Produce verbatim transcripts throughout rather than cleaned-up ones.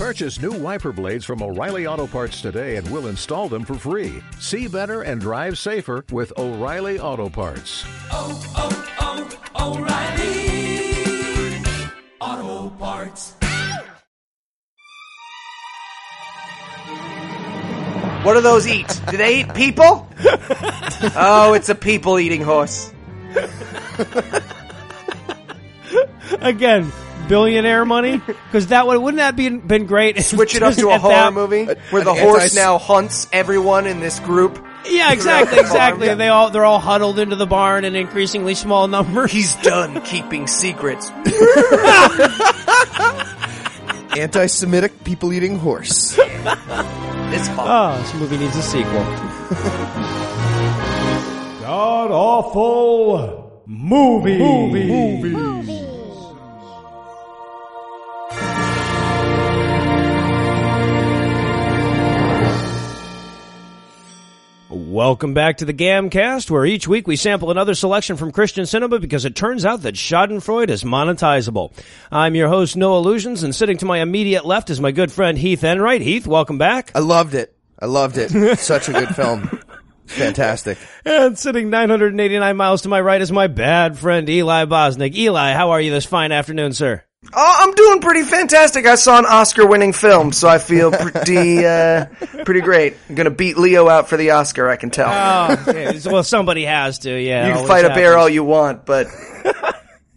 Purchase new wiper blades from O'Reilly Auto Parts today and we'll install them for free. See better and drive safer with O'Reilly Auto Parts. Oh, oh, oh, O'Reilly Auto Parts. What do those eat? Do they eat people? Oh, it's a people-eating horse. Again, billionaire money? Because that would, wouldn't that be been great? Switch it up to a horror that, movie where the horse now hunts everyone in this group. Yeah, exactly, exactly. They all they're all huddled into the barn in increasingly small numbers. He's done keeping secrets. Anti-Semitic people-eating horse. It's fun. Oh, this movie needs a sequel. God awful movie. Movie. Movies. Movies. Welcome back to the Gamcast, where each week we sample another selection from Christian cinema because it turns out that Schadenfreude is monetizable. I'm your host, No Illusions, and sitting to my immediate left is my good friend Heath Enright. Heath, welcome back. I loved it. I loved it. Such a good film. Fantastic. And sitting nine hundred eighty-nine miles to my right is my bad friend Eli Bosnick. Eli, how are you this fine afternoon, sir? Oh, I'm doing pretty fantastic. I saw an Oscar-winning film, so I feel pretty uh, pretty great. I'm going to beat Leo out for the Oscar, I can tell. Oh, okay. Well, somebody has to, yeah. You can fight happens. a bear all you want, but...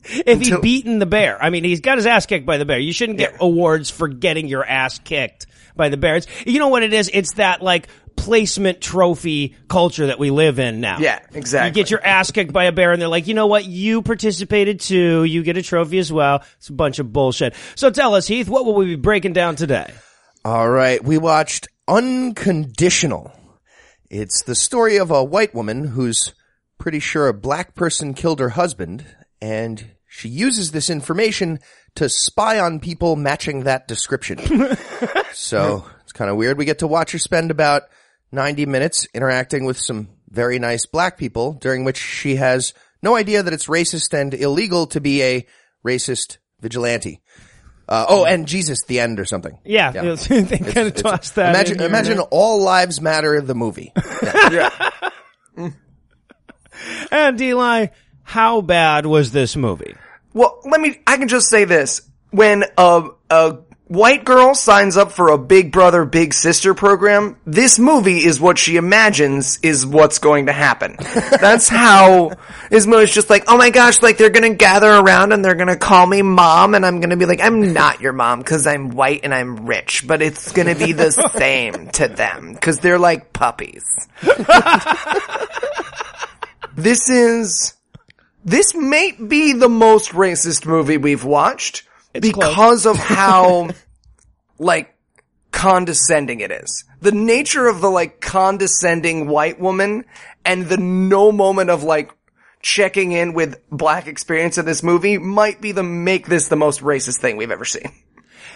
if until... he's beaten the bear. I mean, he's got his ass kicked by the bear. You shouldn't get yeah. awards for getting your ass kicked by the bear. It's, you know what it is? It's that, like... placement trophy culture that we live in now. Yeah, exactly. You get your ass kicked by a bear and they're like, you know what? You participated too. You get a trophy as well. It's a bunch of bullshit. So tell us, Heath, what will we be breaking down today? All right. We watched Unconditional. It's the story of a white woman who's pretty sure a black person killed her husband, and she uses this information to spy on people matching that description. So it's kind of weird. We get to watch her spend about ninety minutes interacting with some very nice black people, during which she has no idea that it's racist and illegal to be a racist vigilante. Uh, oh, and Jesus, the end or something. Yeah, yeah. They kind of tossed that. Imagine, in imagine here, All Lives Matter, the movie. Yeah. Yeah. And Eli, how bad was this movie? Well, let me, I can just say this. When a, a white girl signs up for a Big Brother, Big Sister program, this movie is what she imagines is what's going to happen. That's how his movie's just like, oh my gosh, like they're going to gather around and they're going to call me mom, and I'm going to be like, I'm not your mom because I'm white and I'm rich, but it's going to be the same to them because they're like puppies. This is, this may be the most racist movie we've watched. It's because of how, like, condescending it is. The nature of the, like, condescending white woman and the no moment of, like, checking in with black experience of this movie might be the make this the most racist thing we've ever seen.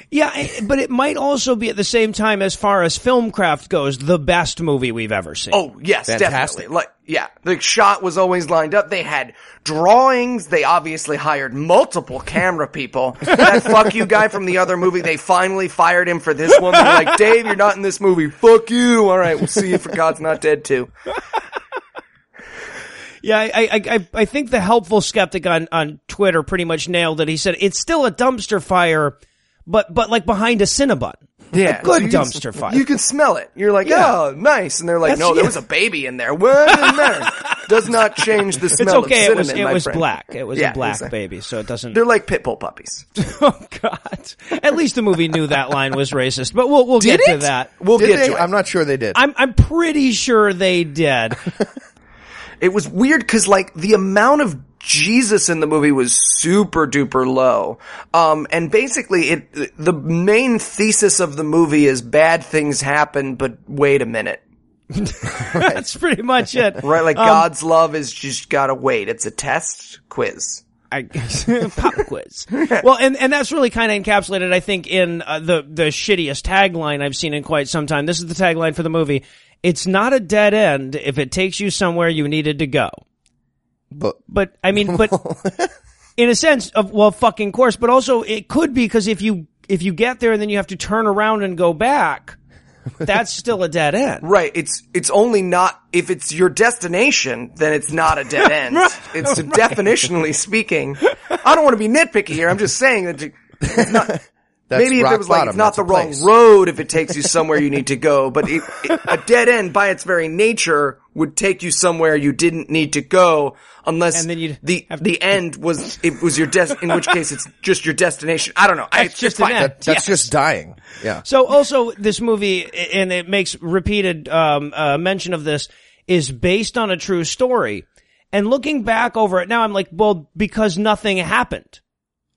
Yeah, but it might also be at the same time, as far as film craft goes, the best movie we've ever seen. Oh, yes, fantastic. Definitely. Like, yeah, the shot was always lined up. They had drawings. They obviously hired multiple camera people. That fuck you guy from the other movie, they finally fired him for this one. They're like, Dave, you're not in this movie. Fuck you. All right, we'll see you for God's Not Dead too. Yeah, I, I I I think the helpful skeptic on, on Twitter pretty much nailed it. He said, it's still a dumpster fire, But, but like behind a Cinnabon. Yeah. A good dumpster fire. You can smell it. You're like, yeah. Oh, nice. And they're like, that's, no, yeah. There was a baby in there. What doesn't matter? Does not change the smell it's okay. of cinnamon, It was, it my was friend. black. It was yeah, a black exactly. baby, so it doesn't. They're like pit bull puppies. Oh, God. At least the movie knew that line was racist, but we'll, we'll did get it? to that. We'll did get they? to it. I'm not sure they did. I'm, I'm pretty sure they did. It was weird because, like, the amount of Jesus in the movie was super duper low. Um, and basically it, the main thesis of the movie is bad things happen, but wait a minute. That's pretty much it. Right? Like, um, God's love is just gotta wait. It's a test quiz. I guess, pop quiz. Well, and, and that's really kind of encapsulated, I think, in uh, the, the shittiest tagline I've seen in quite some time. This is the tagline for the movie. It's not a dead end if it takes you somewhere you needed to go. But, but I mean, but in a sense of, well, fucking course, but also it could be because if you if you get there and then you have to turn around and go back, that's still a dead end. Right. It's it's only not – if it's your destination, then it's not a dead end. Right. It's right. Definitionally speaking – I don't want to be nitpicky here. I'm just saying that it's not – That's Maybe if it was bottom, like, it's not the wrong place. road if it takes you somewhere you need to go, but it, it, a dead end by its very nature would take you somewhere you didn't need to go unless and then the, to... the end was, it was your des- in which case it's just your destination. I don't know. That's I, it's just an end. That, that's yes. just dying. Yeah. So also this movie, and it makes repeated, um, uh, mention of this, is based on a true story. And looking back over it now, I'm like, well, because nothing happened.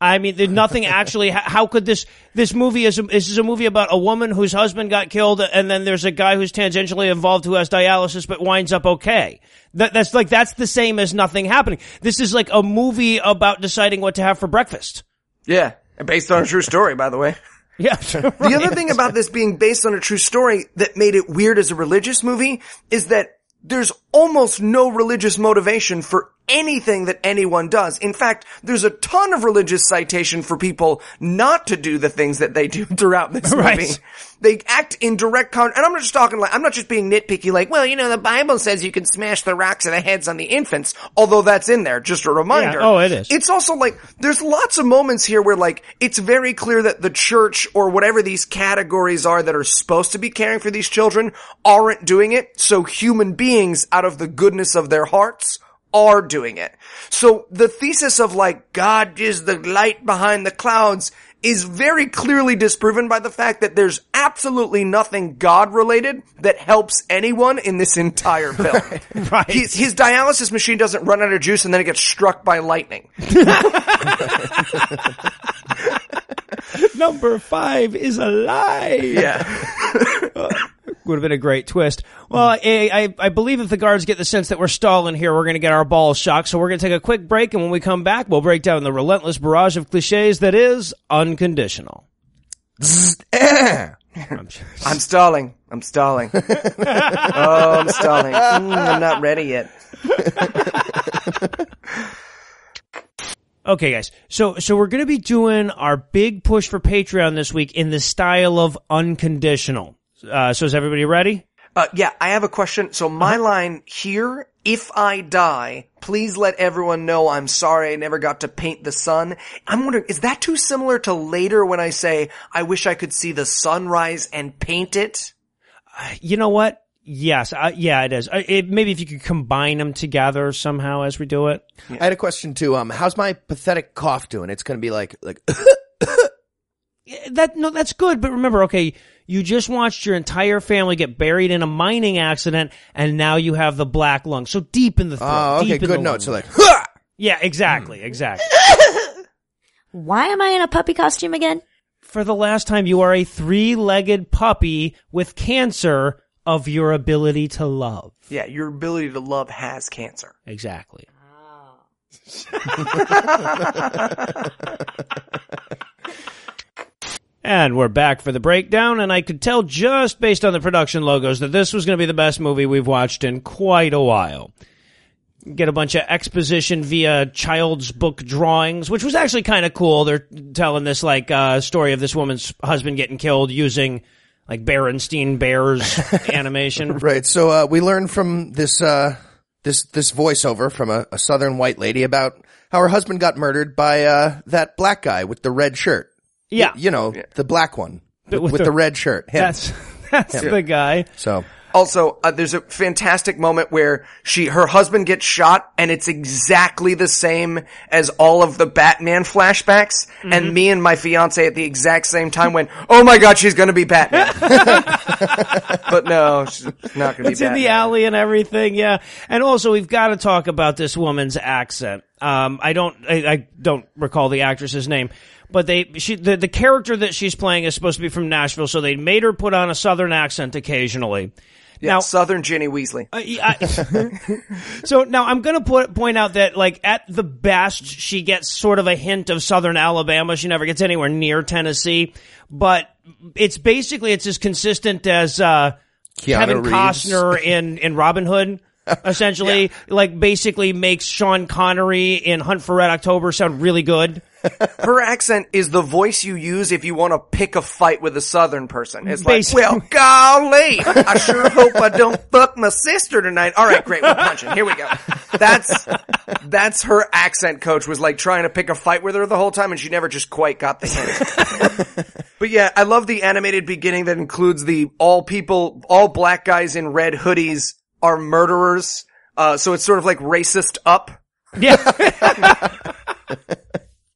I mean, there's nothing actually. How could this this movie is a, this is a movie about a woman whose husband got killed, and then there's a guy who's tangentially involved who has dialysis but winds up okay. That that's like that's the same as nothing happening. This is like a movie about deciding what to have for breakfast. Yeah, and based on a true story, by the way. Yeah. Right. The other thing about this being based on a true story that made it weird as a religious movie is that there's almost no religious motivation for anything that anyone does. In fact, there's a ton of religious citation for people not to do the things that they do throughout this movie. Right. They act in direct con- and I'm not just talking like, I'm not just being nitpicky like, well, you know, the Bible says you can smash the rocks in the heads on the infants, although that's in there, just a reminder. Yeah. Oh, it is. It's also like, there's lots of moments here where like, it's very clear that the church or whatever these categories are that are supposed to be caring for these children aren't doing it, so human beings out of the goodness of their hearts are doing it. So the thesis of like, God is the light behind the clouds is very clearly disproven by the fact that there's absolutely nothing God-related that helps anyone in this entire film. Right. His, his dialysis machine doesn't run out of juice and then it gets struck by lightning. Number five is alive. Yeah. Would have been a great twist. Well, I, I I believe if the guards get the sense that we're stalling here, we're going to get our balls shocked. So we're going to take a quick break, and when we come back, we'll break down the relentless barrage of cliches that is Unconditional. I'm, I'm stalling. I'm stalling. oh, I'm stalling. Mm, I'm not ready yet. Okay, guys. So so we're going to be doing our big push for Patreon this week in the style of Unconditional. Uh, so is everybody ready? Uh, yeah, I have a question. So my uh-huh. line here, if I die, please let everyone know I'm sorry I never got to paint the sun. I'm wondering, is that too similar to later when I say, I wish I could see the sunrise and paint it? Uh, you know what? Yes. Uh, yeah, it is. Uh, it, maybe if you could combine them together somehow as we do it. Yeah. I had a question too. Um, how's my pathetic cough doing? It's going to be like, like, that, no, that's good. But remember, okay, you just watched your entire family get buried in a mining accident, and now you have the black lung. So deep in the throat. Oh, okay, deep good in the note. So like, Hah! Yeah, exactly, exactly. Why am I in a puppy costume again? For the last time, you are a three-legged puppy with cancer of your ability to love. Yeah, your ability to love has cancer. Exactly. Oh. And we're back for the breakdown, and I could tell just based on the production logos that this was going to be the best movie we've watched in quite a while. Get a bunch of exposition via child's book drawings, which was actually kind of cool. They're telling this, like, uh, story of this woman's husband getting killed using, like, Berenstain Bears animation. Right, so uh, we learned from this, uh, this, this voiceover from a, a southern white lady about how her husband got murdered by uh, that black guy with the red shirt. Yeah. You know, the black one with, with, with the, the red shirt. Him. That's, that's him. The guy. So. Also, uh, there's a fantastic moment where she, her husband gets shot and it's exactly the same as all of the Batman flashbacks. Mm-hmm. And me and my fiance at the exact same time went, oh my God, she's going to be Batman. But no, she's not going to be Batman. It's in the alley and everything. Yeah. And also we've got to talk about this woman's accent. Um, I don't, I, I don't recall the actress's name. But they, she, the, the character that she's playing is supposed to be from Nashville, so they made her put on a Southern accent occasionally. Yeah, now, Southern Ginny Weasley. Uh, I, so now I'm going to point out that, like, at the best, she gets sort of a hint of Southern Alabama. She never gets anywhere near Tennessee. But it's basically, it's as consistent as uh Kevin Costner in, in Robin Hood. Essentially, yeah. Like, basically makes Sean Connery in Hunt for Red October sound really good. Her accent is the voice you use if you want to pick a fight with a Southern person. It's Basically. like, well, golly, I sure hope I don't fuck my sister tonight. All right, great, we're punching. Here we go. That's that's her accent coach was like trying to pick a fight with her the whole time, and she never just quite got the hint. But yeah, I love the animated beginning that includes the all people, all black guys in red hoodies are murderers. Uh, so it's sort of like racist up. Yeah.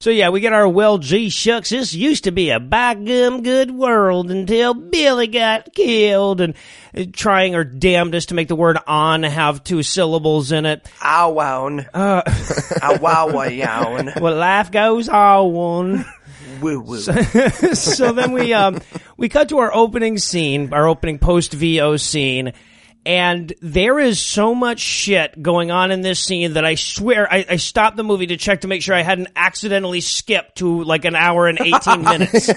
So yeah, we get our, well, gee shucks, this used to be a by gum good world until Billy got killed, and trying her damnedest to make the word on have two syllables in it. I won't. Uh, I won't. Well, life goes on. Woo woo. So, so then we, um, we cut to our opening scene, our opening post-V O scene. And there is so much shit going on in this scene that I swear I, I stopped the movie to check to make sure I hadn't accidentally skipped to like an hour and eighteen minutes.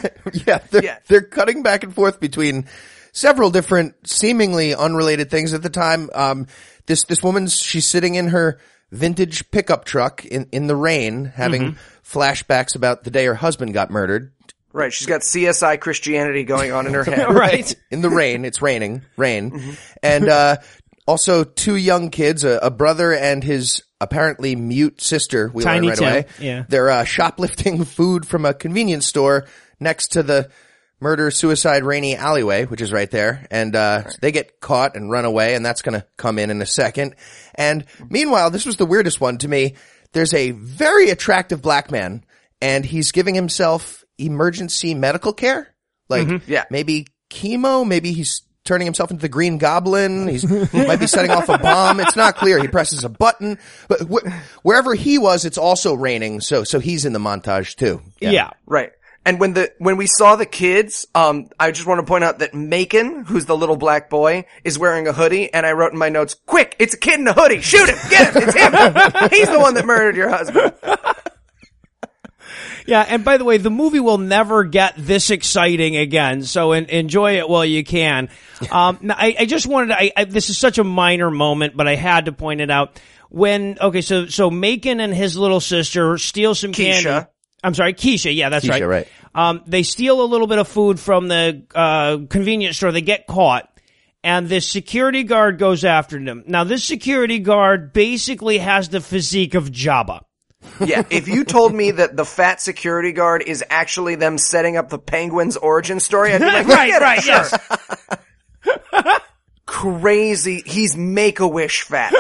yeah, they're, yeah, they're cutting back and forth between several different seemingly unrelated things at the time. Um, this this woman's she's sitting in her vintage pickup truck in in the rain, having mm-hmm. flashbacks about the day her husband got murdered. Right, she's got C S I Christianity going on in her head. Right. In the rain, it's raining, rain. Mm-hmm. And uh also two young kids, a, a brother and his apparently mute sister, we learn right away. Yeah. They're uh, shoplifting food from a convenience store next to the murder-suicide rainy alleyway, which is right there. And uh right. So they get caught and run away, and that's going to come in in a second. And meanwhile, this was the weirdest one to me. There's a very attractive black man, and he's giving himself emergency medical care, like mm-hmm. yeah. maybe chemo, maybe he's turning himself into the Green Goblin. He's he might be setting off a bomb. It's not clear. He presses a button, but wh- wherever he was, it's also raining. So so he's in the montage too. Yeah, yeah, right. And when the when we saw the kids, um, I just want to point out that Macon, who's the little black boy, is wearing a hoodie. And I wrote in my notes, "Quick, it's a kid in a hoodie. Shoot him, get him. It's him. He's the one that murdered your husband." Yeah, and by the way, the movie will never get this exciting again, so en- enjoy it while you can. Um, now I, I just wanted to, I, I, this is such a minor moment, but I had to point it out. When, okay, so, so Macon and his little sister steal some Keisha. candy. I'm sorry, Keisha, yeah, that's Keisha, right. right. Um, they steal a little bit of food from the, uh, convenience store, they get caught. And this security guard goes after them. Now this security guard basically has the physique of Jabba. Yeah, if you told me that the fat security guard is actually them setting up the penguin's origin story, I'd be like, right, yeah, right, sure. Yes. Crazy. He's Make-A-Wish fat.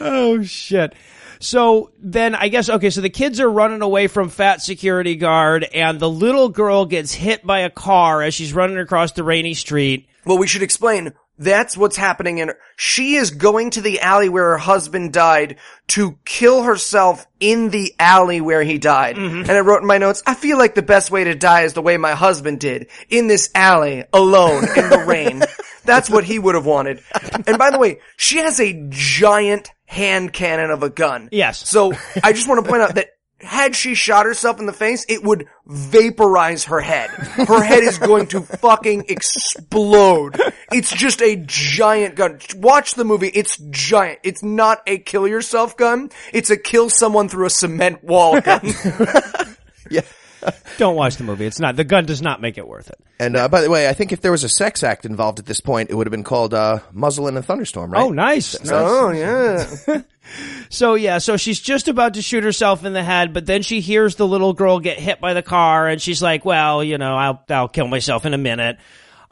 Oh, shit. So then I guess, okay, so the kids are running away from fat security guard, and the little girl gets hit by a car as she's running across the rainy street. Well, we should explain. That's what's happening in her. She is going to the alley where her husband died to kill herself in the alley where he died. Mm-hmm. And I wrote in my notes, I feel like the best way to die is the way my husband did. In this alley, alone, in the rain. That's what he would have wanted. And by the way, she has a giant hand cannon of a gun. Yes. So I just want to point out that had she shot herself in the face, it would vaporize her head. Her head is going to fucking explode. It's just a giant gun. Watch the movie. It's giant. It's not a kill yourself gun. It's a kill someone through a cement wall gun. Yeah. Don't watch the movie. It's not. The gun does not make it worth it. And uh, by the way, I think if there was a sex act involved at this point, it would have been called uh, Muzzle in a Thunderstorm, right? Oh, nice. nice. Oh, yeah. So, yeah, so she's just about to shoot herself in the head, but then she hears the little girl get hit by the car, and she's like, well, you know, I'll I'll kill myself in a minute.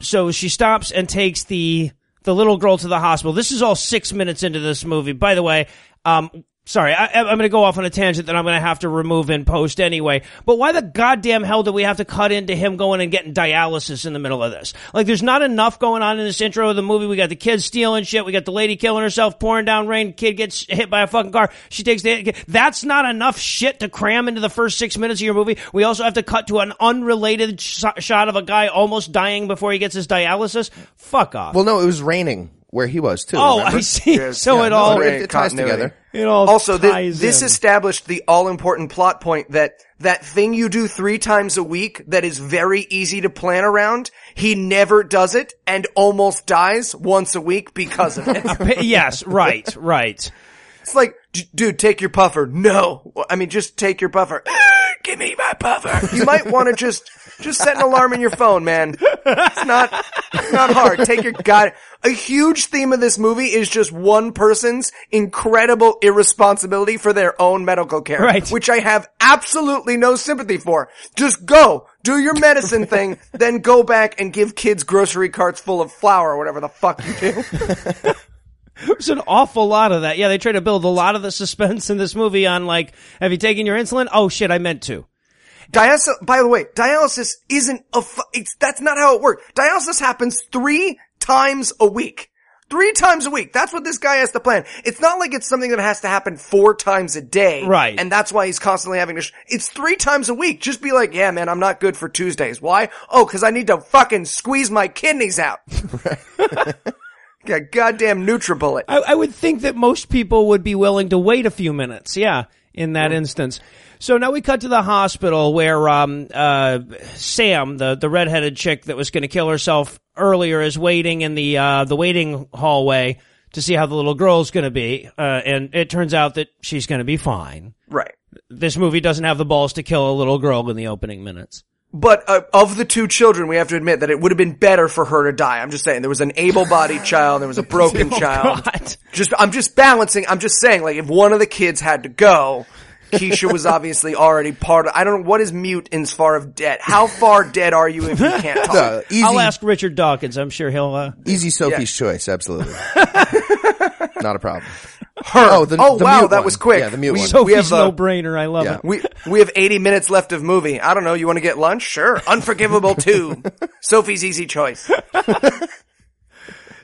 So she stops and takes the the little girl to the hospital. This is all six minutes into this movie. By the way, um... Sorry, I, I'm going to go off on a tangent that I'm going to have to remove in post anyway. But why the goddamn hell do we have to cut into him going and getting dialysis in the middle of this? Like, there's not enough going on in this intro of the movie. We got the kids stealing shit. We got the lady killing herself, pouring down rain. Kid gets hit by a fucking car. She takes the hit. That's not enough shit to cram into the first six minutes of your movie. We also have to cut to an unrelated sh- shot of a guy almost dying before he gets his dialysis. Fuck off. Well, no, it was raining where he was too. Oh, remember? I see. Yes. So yeah, it all it, it ties together. It all also, ties the, this in. established the all-important plot point that that thing you do three times a week that is very easy to plan around, he never does it and almost dies once a week because of it. Yes, right, right. It's like, dude, take your puffer. No. I mean, just take your puffer. Give me my puffer. You might want to just, just set an alarm in your phone, man. It's not, it's not hard. Take your god. A huge theme of this movie is just one person's incredible irresponsibility for their own medical care. Right. Which I have absolutely no sympathy for. Just go. Do your medicine thing, then go back and give kids grocery carts full of flour or whatever the fuck you do. There's an awful lot of that. Yeah, they try to build a lot of the suspense in this movie on, like, have you taken your insulin? Oh, shit, I meant to. Dialysis, by the way, dialysis isn't a fu- it's, that's not how it works. Dialysis happens three times a week. Three times a week. That's what this guy has to plan. It's not like it's something that has to happen four times a day. Right. And that's why he's constantly having to sh- it's three times a week. Just be like, yeah, man, I'm not good for Tuesdays. Why? Oh, because I need to fucking squeeze my kidneys out. Right. Yeah, goddamn NutriBullet. I, I would think that most people would be willing to wait a few minutes, yeah, in that mm. instance. So now we cut to the hospital where um uh Sam, the, the redheaded chick that was going to kill herself earlier, is waiting in the uh the waiting hallway to see how the little girl's going to be. Uh and it turns out that she's going to be fine. Right. This movie doesn't have the balls to kill a little girl in the opening minutes. But uh, of the two children, we have to admit that it would have been better for her to die. I'm just saying, there was an able-bodied child, there was a broken oh, child. God. Just, I'm just balancing. I'm just saying, like, if one of the kids had to go, Keisha was obviously already part of. I don't know what is mute in as far of dead. How far dead are you if you can't talk? No, easy, I'll ask Richard Dawkins. I'm sure he'll. Uh, easy Sophie's yeah. choice, absolutely. Not a problem. Her. Oh, the, oh the wow, that one. was quick. Yeah, the mute we, one. Sophie's uh, no-brainer. I love yeah. it. We we have eighty minutes left of movie. I don't know. You want to get lunch? Sure. Unforgivable two. Sophie's easy choice.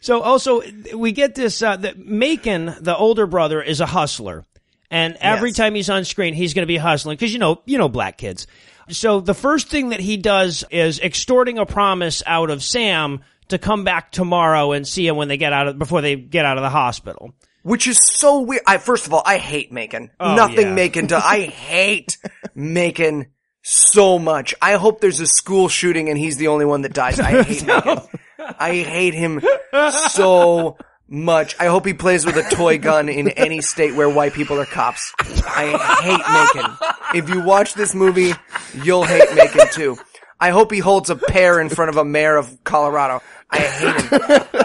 So also we get this. Uh, that Macon, the older brother, is a hustler, and every yes. time he's on screen, he's going to be hustling because you know you know black kids. So the first thing that he does is extorting a promise out of Sam to come back tomorrow and see him when they get out of before they get out of the hospital. Which is so weird. I, first of all, I hate Macon. Oh, Nothing yeah. Macon does. I hate Macon so much. I hope there's a school shooting and he's the only one that dies. I hate no. Macon. I hate him so much. I hope he plays with a toy gun in any state where white people are cops. I hate Macon. If you watch this movie, you'll hate Macon too. I hope he holds a pear in front of a mayor of Colorado. I hate him.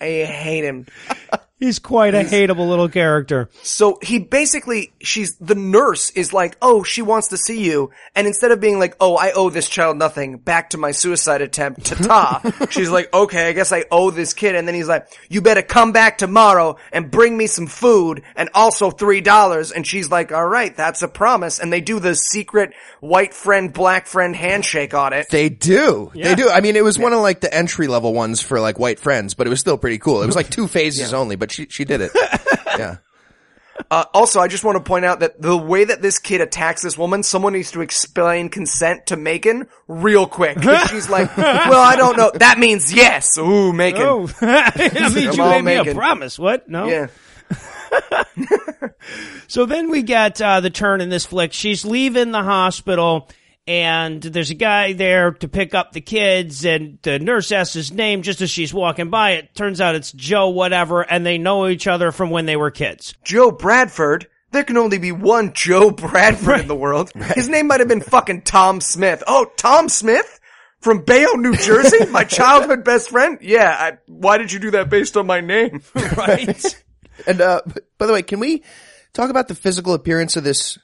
I hate him. He's quite a hateable little character. So he basically, she's, the nurse is like, oh, she wants to see you. And instead of being like, oh, I owe this child nothing, back to my suicide attempt, ta-ta, she's like, okay, I guess I owe this kid. And then he's like, you better come back tomorrow and bring me some food and also three dollars. And she's like, all right, that's a promise. And they do the secret white friend, black friend handshake on it. They do. Yeah. They do. I mean, it was yeah. one of like the entry level ones for like white friends, but it was still pretty cool. It was like two phases yeah. only, but She she did it. Yeah. Uh, also, I just want to point out that the way that this kid attacks this woman, someone needs to explain consent to Macon real quick. She's like, well, I don't know. That means yes. Ooh, Macon. Oh. That means you made Macon. me a promise. What? No? Yeah. So then we get uh, the turn in this flick. She's leaving the hospital, and there's a guy there to pick up the kids, and the nurse asks his name just as she's walking by. It turns out it's Joe whatever, and they know each other from when they were kids. Joe Bradford? There can only be one Joe Bradford right. in the world. Right. His name might have been fucking Tom Smith. Oh, Tom Smith? From Bayonne, New Jersey? My childhood best friend? Yeah, I, why did you do that based on my name? Right. And, uh, by the way, can we talk about the physical appearance of this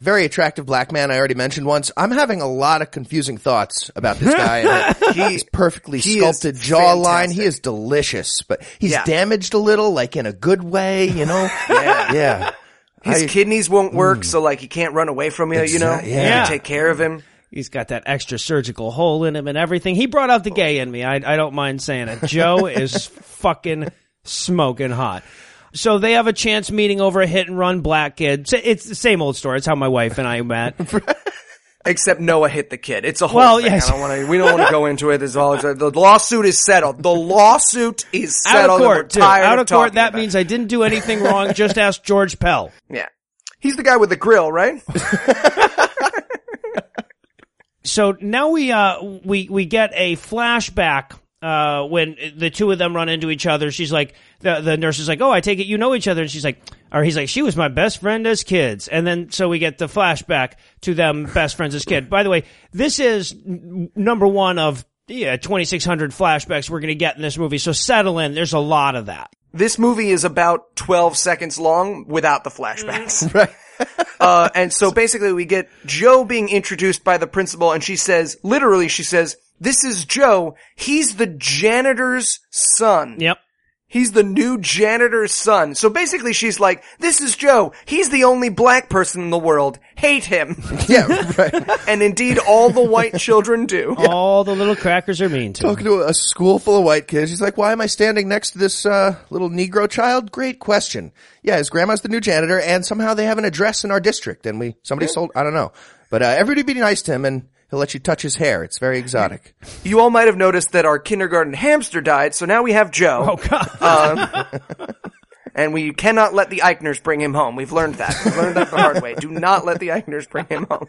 very attractive black man I already mentioned once? I'm having a lot of confusing thoughts about this guy. He's perfectly he sculpted jawline. Fantastic. He is delicious, but he's yeah. damaged a little, like in a good way, you know? Yeah. yeah. His I, kidneys won't work, mm. so like he can't run away from you, it's, you know? Uh, yeah. You gotta take care of him. He's got that extra surgical hole in him and everything. He brought out the gay in me. I, I don't mind saying it. Joe is fucking smoking hot. So they have a chance meeting over a hit-and-run black kid. It's the same old story. It's how my wife and I met. Except Noah hit the kid. It's a whole well, thing. Yes. I don't wanna, we don't want to go into it. As all, the lawsuit is settled. The lawsuit is settled. Out of court, too. Out of, of court, that means it. I didn't do anything wrong. Just ask George Pell. Yeah. He's the guy with the grill, right? So now we, uh, we, we get a flashback. Uh, when the two of them run into each other, she's like, the, the nurse is like, oh, I take it you know each other. And she's like, Or he's like, she was my best friend as kids. And then so we get the flashback to them best friends as kids. By the way, this is n- number one of yeah twenty-six hundred flashbacks we're going to get in this movie. So settle in. There's a lot of that. This movie is about twelve seconds long without the flashbacks. Mm. Right. uh, and so basically we get Joe being introduced by the principal, and she says, literally she says, this is Joe. He's the janitor's son. Yep. He's the new janitor's son. So basically she's like, this is Joe. He's the only black person in the world. Hate him. Yeah, right. And indeed all the white children do. Yeah. All the little crackers are mean to him. Talking to a school full of white kids. He's like, why am I standing next to this uh little Negro child? Great question. Yeah, his grandma's the new janitor, and somehow they have an address in our district, and we somebody yeah. sold, I don't know. But uh, everybody be nice to him, and he'll let you touch his hair. It's very exotic. You all might have noticed that our kindergarten hamster died, so now we have Joe. Oh, God. Um, and we cannot let the Eichners bring him home. We've learned that. We've learned that the hard way. Do not let the Eichners bring him home.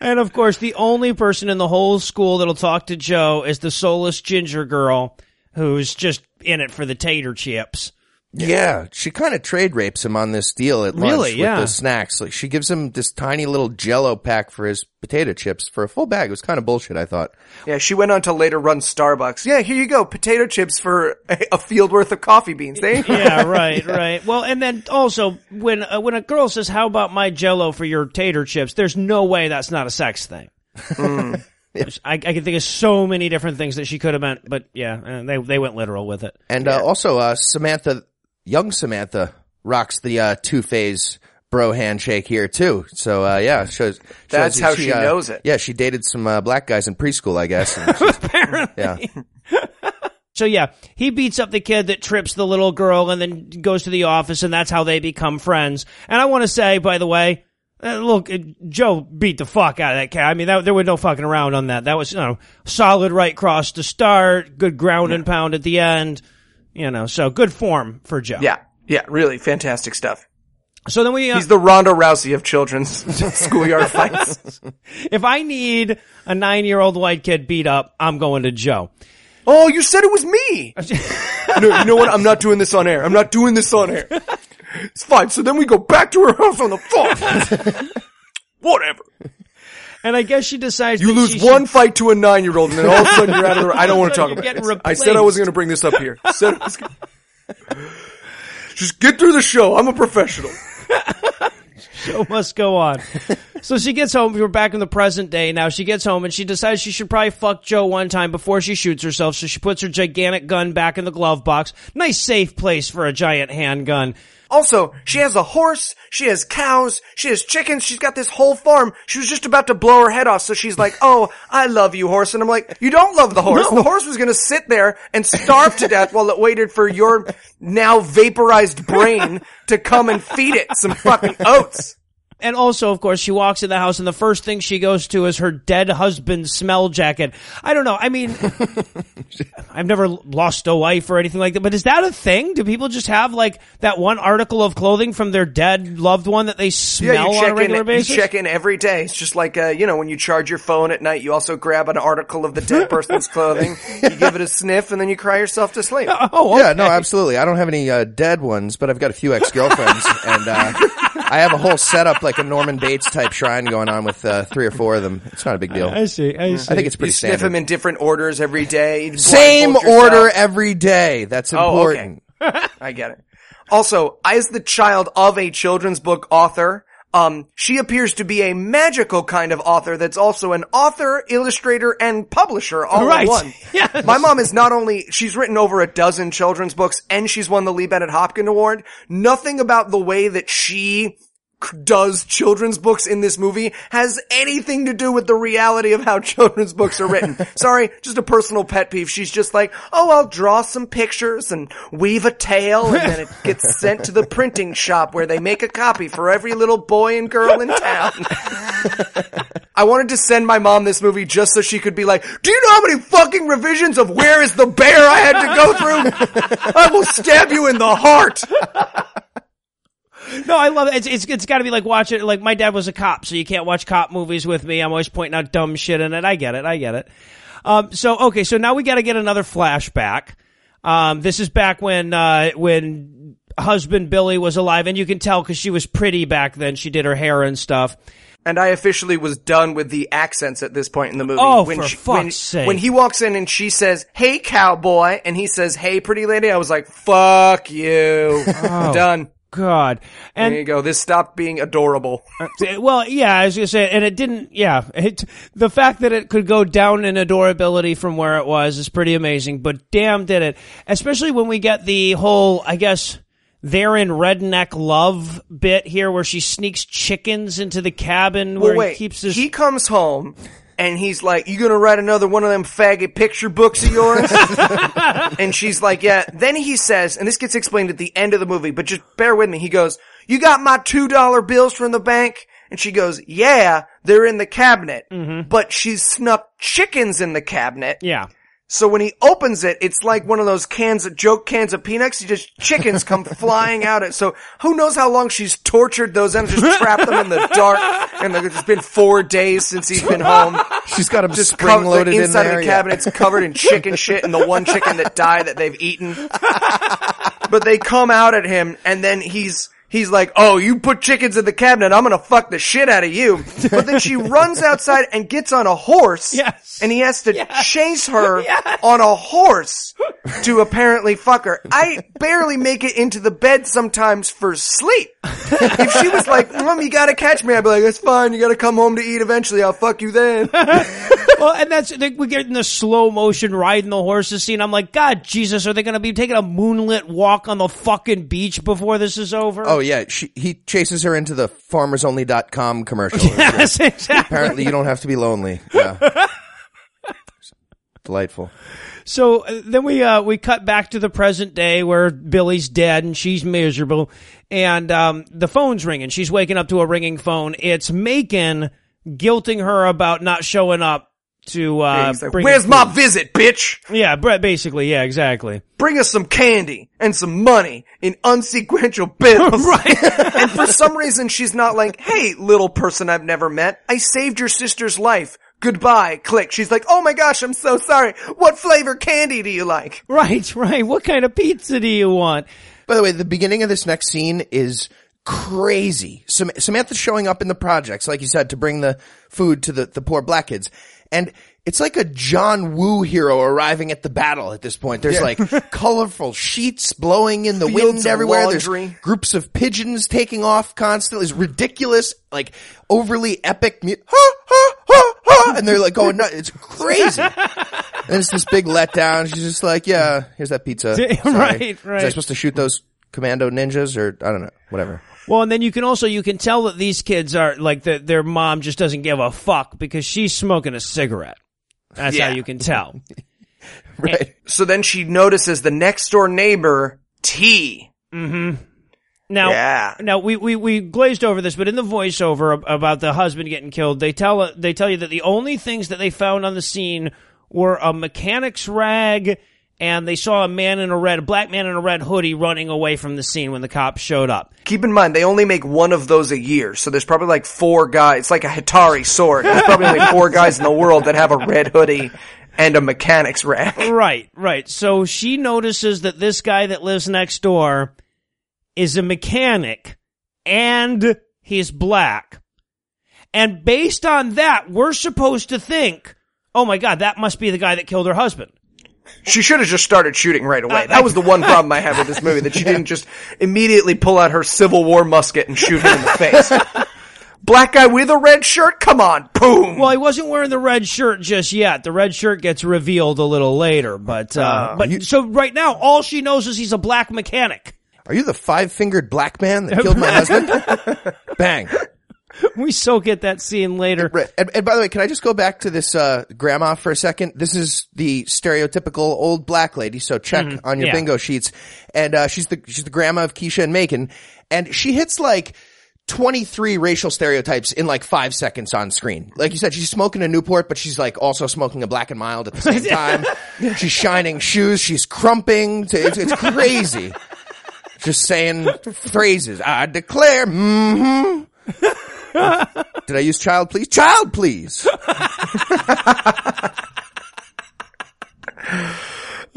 And, of course, the only person in the whole school that'll talk to Joe is the soulless ginger girl who's just in it for the tater chips. Yeah. yeah, she kind of trade rapes him on this deal at lunch really, with yeah. the snacks. Like, she gives him this tiny little Jell-O pack for his potato chips for a full bag. It was kind of bullshit, I thought. Yeah, she went on to later run Starbucks. Yeah, here you go, potato chips for a, a field worth of coffee beans. They yeah, right, yeah. right. Well, and then also when uh, when a girl says, "How about my Jell-O for your tater chips?" There's no way that's not a sex thing. Mm. Yeah. I, I can think of so many different things that she could have meant, but yeah, they they went literal with it. And yeah. uh, also, uh, Samantha. Young Samantha rocks the uh, two-phase bro handshake here, too. So, uh, yeah. shows, shows That's how she, she uh, knows it. Yeah, she dated some uh, black guys in preschool, I guess. And she's, apparently. Yeah. So, yeah, he beats up the kid that trips the little girl and then goes to the office, and that's how they become friends. And I want to say, by the way, uh, look, uh, Joe beat the fuck out of that kid. I mean, that, there was no fucking around on that. That was, you know, solid right cross to start, good ground yeah. and pound at the end. You know, so good form for Joe. Yeah, yeah, really fantastic stuff. So then we... Uh, He's the Ronda Rousey of children's schoolyard fights. If I need a nine-year-old white kid beat up, I'm going to Joe. Oh, you said it was me! No, you know what? I'm not doing this on air. I'm not doing this on air. It's fine. So then we go back to her house on the phone. Whatever. And I guess she decides you that lose one should... fight to a nine-year-old, and then all of a sudden you're out of the. I don't want to talk about it. Replaced. I said I wasn't going to bring this up here. I said I was gonna... Just get through the show. I'm a professional. Show must go on. So she gets home. We're back in the present day now. She gets home and she decides she should probably fuck Joe one time before she shoots herself. So she puts her gigantic gun back in the glove box. Nice safe place for a giant handgun. Also, she has a horse, she has cows, she has chickens, she's got this whole farm. She was just about to blow her head off, so she's like, oh, I love you, horse. And I'm like, you don't love the horse. No. The horse was going to sit there and starve to death while it waited for your now vaporized brain to come and feed it some fucking oats. And also, of course, she walks in the house, and the first thing she goes to is her dead husband's smell jacket. I don't know. I mean, I've never lost a wife or anything like that, but is that a thing? Do people just have, like, that one article of clothing from their dead loved one that they smell yeah, on a regular in, basis? You check in every day. It's just like, uh, you know, when you charge your phone at night, you also grab an article of the dead person's clothing, you give it a sniff, and then you cry yourself to sleep. Oh, okay. Yeah, no, absolutely. I don't have any uh, dead ones, but I've got a few ex-girlfriends, and uh, I have a whole setup like a Norman Bates type shrine going on with uh, three or four of them. It's not a big deal. I see. I see. I think it's pretty standard. You sniff them in different orders every day. Same order every day. That's important. Oh, okay. I get it. Also, as the child of a children's book author, um, she appears to be a magical kind of author that's also an author, illustrator, and publisher all right. in one. Yes. My mom is not only – she's written over a dozen children's books, and she's won the Lee Bennett Hopkin Award. Nothing about the way that she – does children's books in this movie has anything to do with the reality of how children's books are written. Sorry, just a personal pet peeve. She's just like, oh, I'll draw some pictures and weave a tale, and then it gets sent to the printing shop where they make a copy for every little boy and girl in town. I wanted to send my mom this movie just so she could be like, do you know how many fucking revisions of Where is the Bear I had to go through? I will stab you in the heart. No, I love it. It's, it's, it's gotta be like watching, like my dad was a cop, so you can't watch cop movies with me. I'm always pointing out dumb shit in it. I get it. I get it. Um, so, okay. So now we gotta get another flashback. Um, this is back when, uh, when husband Billy was alive, and you can tell because she was pretty back then. She did her hair and stuff. And I officially was done with the accents at this point in the movie. Oh, when for she, fuck's when, sake. When he walks in and she says, hey, cowboy, and he says, hey, pretty lady, I was like, fuck you. Oh, done. God. And there you go. This stopped being adorable. Well, yeah, I was going to say, and it didn't, yeah. It, the fact that it could go down in adorability from where it was is pretty amazing, but damn did it. Especially when we get the whole, I guess... they're in redneck love bit here where she sneaks chickens into the cabin well, where wait. he keeps his... He comes home and he's like, you gonna write another one of them faggot picture books of yours? And she's like, yeah. Then he says, and this gets explained at the end of the movie, but just bear with me. He goes, you got my two dollar bills from the bank? And she goes, yeah, they're in the cabinet. Mm-hmm. But she's snuck chickens in the cabinet. Yeah. So when he opens it, it's like one of those cans of joke cans of peanuts. He just chickens come flying out. It so who knows how long she's tortured those and just trapped them in the dark. And it's been four days since he's been home. She's got them just spring loaded in there. Inside of the cabinet's yeah. covered in chicken shit, and the one chicken that died that they've eaten. But they come out at him, and then he's. He's like, oh, you put chickens in the cabinet, I'm going to fuck the shit out of you. But then she runs outside and gets on a horse. Yes. And he has to yes. chase her yes. on a horse to apparently fuck her. I barely make it into the bed sometimes for sleep. If she was like, mom, you got to catch me, I'd be like, that's fine. You got to come home to eat eventually. I'll fuck you then. Well, and that's, we get in the slow motion riding the horses scene. I'm like, God, Jesus, are they going to be taking a moonlit walk on the fucking beach before this is over? Oh, yeah. She, he chases her into the Farmers Only dot com commercial. Yes, yeah. Exactly. Apparently, you don't have to be lonely. Yeah. Delightful. So uh, then we, uh, we cut back to the present day where Billy's dead and she's miserable. And, um, the phone's ringing. She's waking up to a ringing phone. It's Macon guilting her about not showing up. To, uh, yeah, like, where's my visit, bitch? Yeah, basically, yeah, exactly. Bring us some candy and some money in unsequential bills. Right. And for some reason, she's not like, hey, little person I've never met, I saved your sister's life. Goodbye, click. She's like, oh my gosh, I'm so sorry. What flavor candy do you like? Right, right. What kind of pizza do you want? By the way, the beginning of this next scene is crazy. Sam- Samantha's showing up in the projects, like you said, to bring the food to the, the poor black kids. And it's like a John Woo hero arriving at the battle at this point. There's yeah. like colorful sheets blowing in the Fields wind everywhere. There's groups of pigeons taking off constantly. It's ridiculous, like overly epic. Mu- ha, ha, ha, ha. And they're like going nuts. It's crazy. And it's this big letdown. She's just like, yeah, here's that pizza. Sorry. Right, right. Was I supposed to shoot those commando ninjas or I don't know, whatever. Well, and then you can also, you can tell that these kids are, like, the, their mom just doesn't give a fuck because she's smoking a cigarette. That's yeah. how you can tell. Right. And, so then she notices the next door neighbor, T. Mm-hmm. Now, yeah. now we, we, we glazed over this, but in the voiceover about the husband getting killed, they tell, they tell you that the only things that they found on the scene were a mechanic's rag, and they saw a man in a red, a black man in a red hoodie running away from the scene when the cops showed up. Keep in mind, they only make one of those a year, so there's probably like four guys. It's like a Hitari sword. There's probably only four guys in the world that have a red hoodie and a mechanic's rack. Right, right. So she notices that this guy that lives next door is a mechanic, and he's black. And based on that, we're supposed to think, oh my God, that must be the guy that killed her husband. She should have just started shooting right away. That was the one problem I have with this movie, that she didn't just immediately pull out her Civil War musket and shoot him in the face. Black guy with a red shirt? Come on, boom! Well, he wasn't wearing the red shirt just yet. The red shirt gets revealed a little later, but, uh, uh, but, you, so right now, all she knows is he's a black mechanic. Are you the five-fingered black man that killed my husband? Bang. We so get that scene later. And, and by the way, can I just go back to this uh grandma for a second? This is the stereotypical old black lady, so check mm-hmm. on your yeah. bingo sheets. And uh she's the she's the grandma of Keisha and Macon, and she hits like twenty-three racial stereotypes in like five seconds on screen. Like you said, she's smoking a Newport, but she's like also smoking a Black and Mild at the same time. She's shining shoes. She's crumping. To, it's, it's crazy. Just saying phrases. I declare. Mm-hmm. Did I use child please? Child please!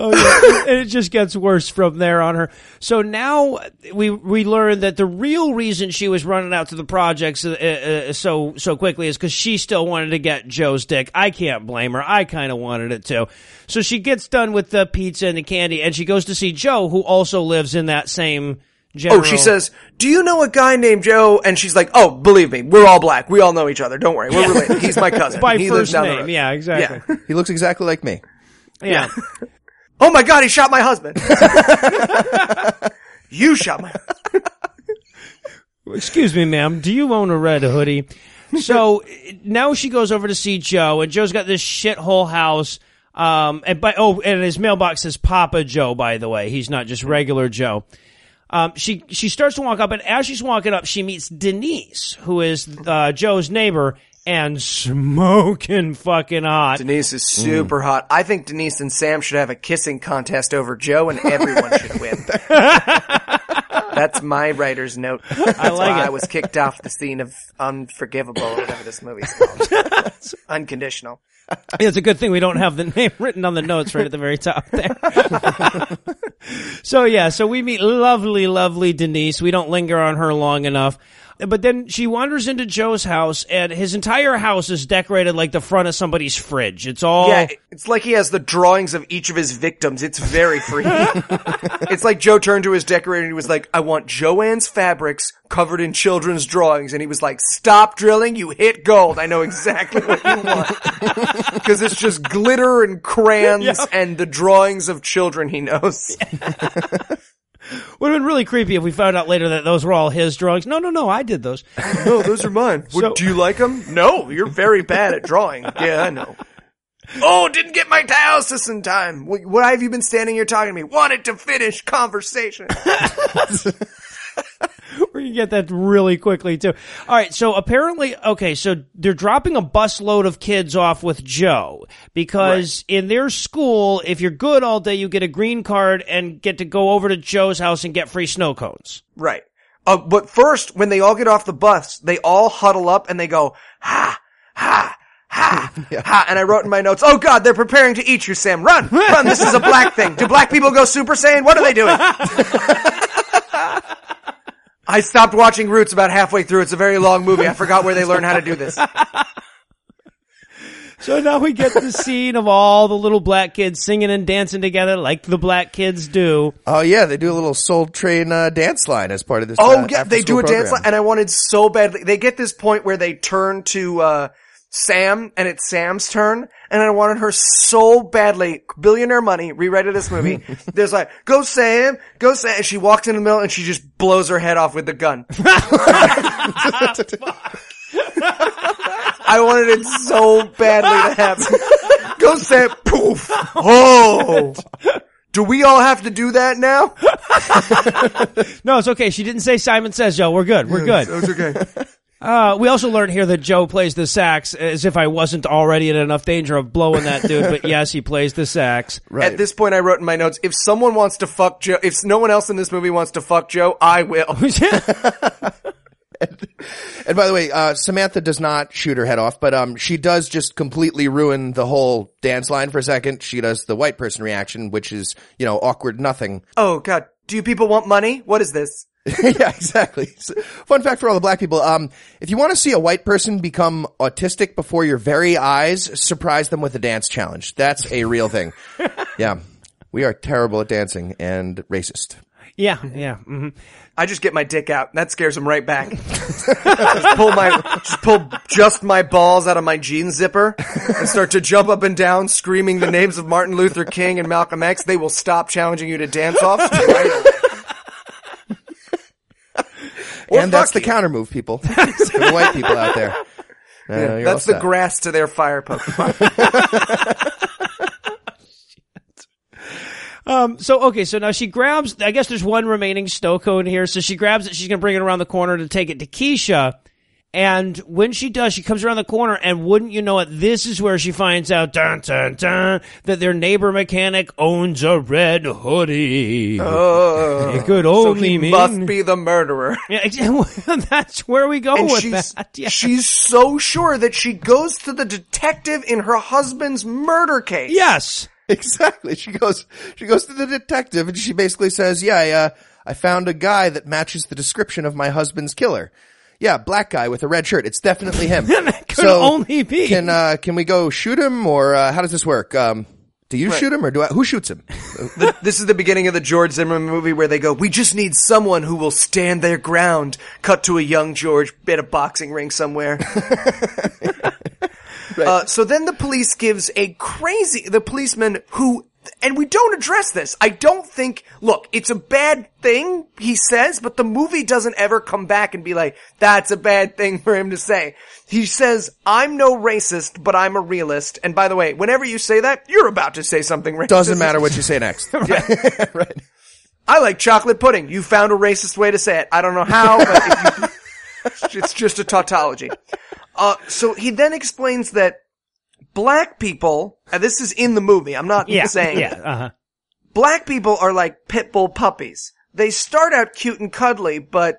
Oh, yeah. And just gets worse from there on her. So now we we learn that the real reason she was running out to the projects uh, uh, so so quickly is because she still wanted to get Joe's dick. I can't blame her. I kind of wanted it too. So she gets done with the pizza and the candy, and she goes to see Joe, who also lives in that same general. Oh, she says, do you know a guy named Joe? And she's like, oh, believe me, we're all black. We all know each other. Don't worry. We're related. He's my cousin. By he first name. Yeah, exactly. Yeah. He looks exactly like me. Yeah. yeah. Oh, my God, he shot my husband. You shot my husband. Excuse me, ma'am. Do you own a red hoodie? So now she goes over to see Joe, and Joe's got this shithole house. Um, and by, oh, and his mailbox says Papa Joe, by the way. He's not just regular Joe. Um, she, she starts to walk up, and as she's walking up, she meets Denise, who is, uh, Joe's neighbor, and smoking fucking hot. Denise is super mm. hot. I think Denise and Sam should have a kissing contest over Joe, and everyone should win. That's my writer's note. That's I like why it. I was kicked off the scene of Unforgivable, or whatever this movie's called. Unconditional. It's a good thing we don't have the name written on the notes right at the very top there. So, yeah, so we meet lovely, lovely Denise. We don't linger on her long enough. But then she wanders into Joe's house, and his entire house is decorated like the front of somebody's fridge. It's all... Yeah, it's like he has the drawings of each of his victims. It's very freaky. It's like Joe turned to his decorator and he was like, I want Joanne's fabrics covered in children's drawings. And he was like, stop drilling, you hit gold. I know exactly what you want. Because it's just glitter and crayons yep. and the drawings of children he knows. Yeah. Would have been really creepy if we found out later that those were all his drawings. No, no, no, I did those. No, those are mine. So, what, do you like them? No, you're very bad at drawing. Yeah, I know. Oh, didn't get my dialysis in time. What, what have you been standing here talking to me? Wanted to finish conversation. We're going to get that really quickly, too. All right, so apparently, okay, so they're dropping a busload of kids off with Joe because right. in their school, if you're good all day, you get a green card and get to go over to Joe's house and get free snow cones. Right. Uh, but first, when they all get off the bus, they all huddle up and they go, ha, ha. Ha! Yeah. Ha! And I wrote in my notes, oh God, they're preparing to eat you, Sam. Run! Run! This is a black thing. Do black people go Super Saiyan? What are they doing? I stopped watching Roots about halfway through. It's a very long movie. I forgot where they learn how to do this. So now we get the scene of all the little black kids singing and dancing together like the black kids do. Oh, yeah. They do a little Soul Train uh, dance line as part of this. Oh, uh, yeah. They do a program. dance line. And I wanted so badly. They get this point where they turn to uh Sam, and it's Sam's turn, and I wanted her so badly. Billionaire Money, rewrited this movie. There's like, go Sam, go Sam. And she walks in the middle and she just blows her head off with the gun. I wanted it so badly to happen. Go Sam, poof. Oh. Do we all have to do that now? No, it's okay. She didn't say Simon Says, yo, we're good. We're good. It's, it's okay. Uh, we also learned here that Joe plays the sax, as if I wasn't already in enough danger of blowing that dude, but yes, he plays the sax. Right. At this point, I wrote in my notes, if someone wants to fuck Joe, if no one else in this movie wants to fuck Joe, I will. and, and by the way, uh, Samantha does not shoot her head off, but, um, she does just completely ruin the whole dance line for a second. She does the white person reaction, which is, you know, awkward nothing. Oh, God. Do you people want money? What is this? Yeah, exactly. Fun fact for all the black people. Um, if you want to see a white person become autistic before your very eyes, surprise them with a dance challenge. That's a real thing. Yeah. We are terrible at dancing and racist. Yeah, yeah. Mm-hmm. I just get my dick out. That scares them right back. just pull my, just pull just my balls out of my jean zipper and start to jump up and down screaming the names of Martin Luther King and Malcolm X. They will stop challenging you to dance off. Or and that's you. The counter move, people. The white people out there. Uh, yeah, that's the grass to their fire Pokemon. um, so, okay, so now she grabs, I guess there's one remaining snow cone here. So she grabs it. She's going to bring it around the corner to take it to Keisha. And when she does, she comes around the corner, and wouldn't you know it, this is where she finds out dun, dun, dun, that their neighbor mechanic owns a red hoodie. Oh, it could only so he mean... must be the murderer. Yeah, that's where we go and with she's, that. Yeah. She's so sure that she goes to the detective in her husband's murder case. Yes. Exactly. She goes, she goes to the detective and she basically says, yeah, I, uh, I found a guy that matches the description of my husband's killer. Yeah, black guy with a red shirt. It's definitely him. That could so only be. Can, uh, can we go shoot him or, uh, how does this work? Um, do you right. shoot him or do I, who shoots him? The, this is the beginning of the George Zimmerman movie where they go, we just need someone who will stand their ground. Cut to a young George at a boxing ring somewhere. Right. Uh, so then the police gives a crazy, the policeman who, and we don't address this. I don't think, look, it's a bad thing, he says, but the movie doesn't ever come back and be like, that's a bad thing for him to say. He says, I'm no racist, but I'm a realist. And by the way, whenever you say that, you're about to say something racist. Doesn't matter what you say next. Right. Right. I like chocolate pudding. You found a racist way to say it. I don't know how, but if you, it's just a tautology. Uh, so he then explains that black people, and this is in the movie, I'm not yeah, saying yeah, uh-huh. black people are like pit bull puppies. They start out cute and cuddly, but,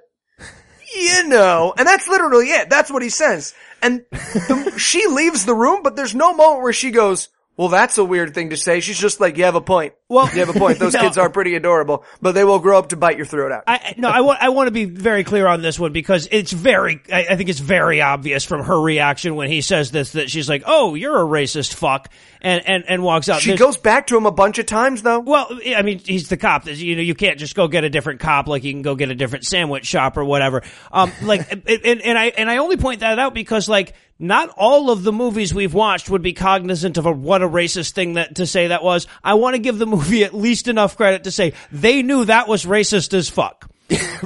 you know, and that's literally it. That's what he says. And the, she leaves the room, but there's no moment where she goes, well, that's a weird thing to say. She's just like, you have a point. Well, you have a point. Those no. kids are pretty adorable, but they will grow up to bite your throat out. I, no, I, wa- I want to be very clear on this one because it's very, I, I think it's very obvious from her reaction when he says this that she's like, oh, you're a racist fuck, and, and, and walks out. She There's, goes back to him a bunch of times, though. Well, I mean, he's the cop. You know, you can't just go get a different cop like you can go get a different sandwich shop or whatever. Um, like, and, and I, and I only point that out because, like, not all of the movies we've watched would be cognizant of a, what a racist thing that to say that was. I want to give the movie at least enough credit to say they knew that was racist as fuck.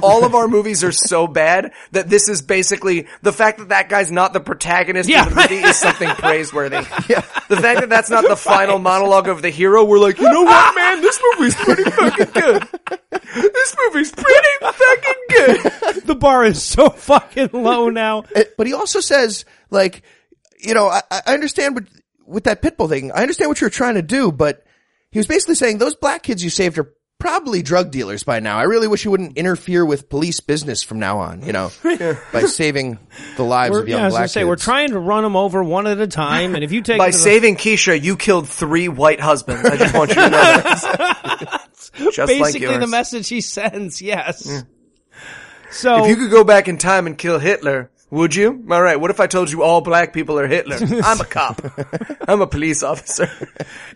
All of our movies are so bad that this is basically the fact that that guy's not the protagonist yeah, of the movie right. is something praiseworthy. Yeah. The fact that that's not the final monologue of the hero, we're like, you know what, man? This movie's pretty fucking good. This movie's pretty fucking good. The bar is so fucking low now. But he also says, like, you know, I, I understand what, with that Pitbull thing, I understand what you're trying to do, but he was basically saying those black kids you saved are probably drug dealers by now. I really wish you wouldn't interfere with police business from now on, you know, yeah. by saving the lives we're, of young yeah, I was black gonna say, kids. We're trying to run them over one at a time, and if you take by them to saving the- Keisha, you killed three white husbands. I just want you to know that. Just basically like yours. The message he sends, yes. Yeah. So if you could go back in time and kill Hitler, would you? All right. What if I told you all black people are Hitler? I'm a cop. I'm a police officer.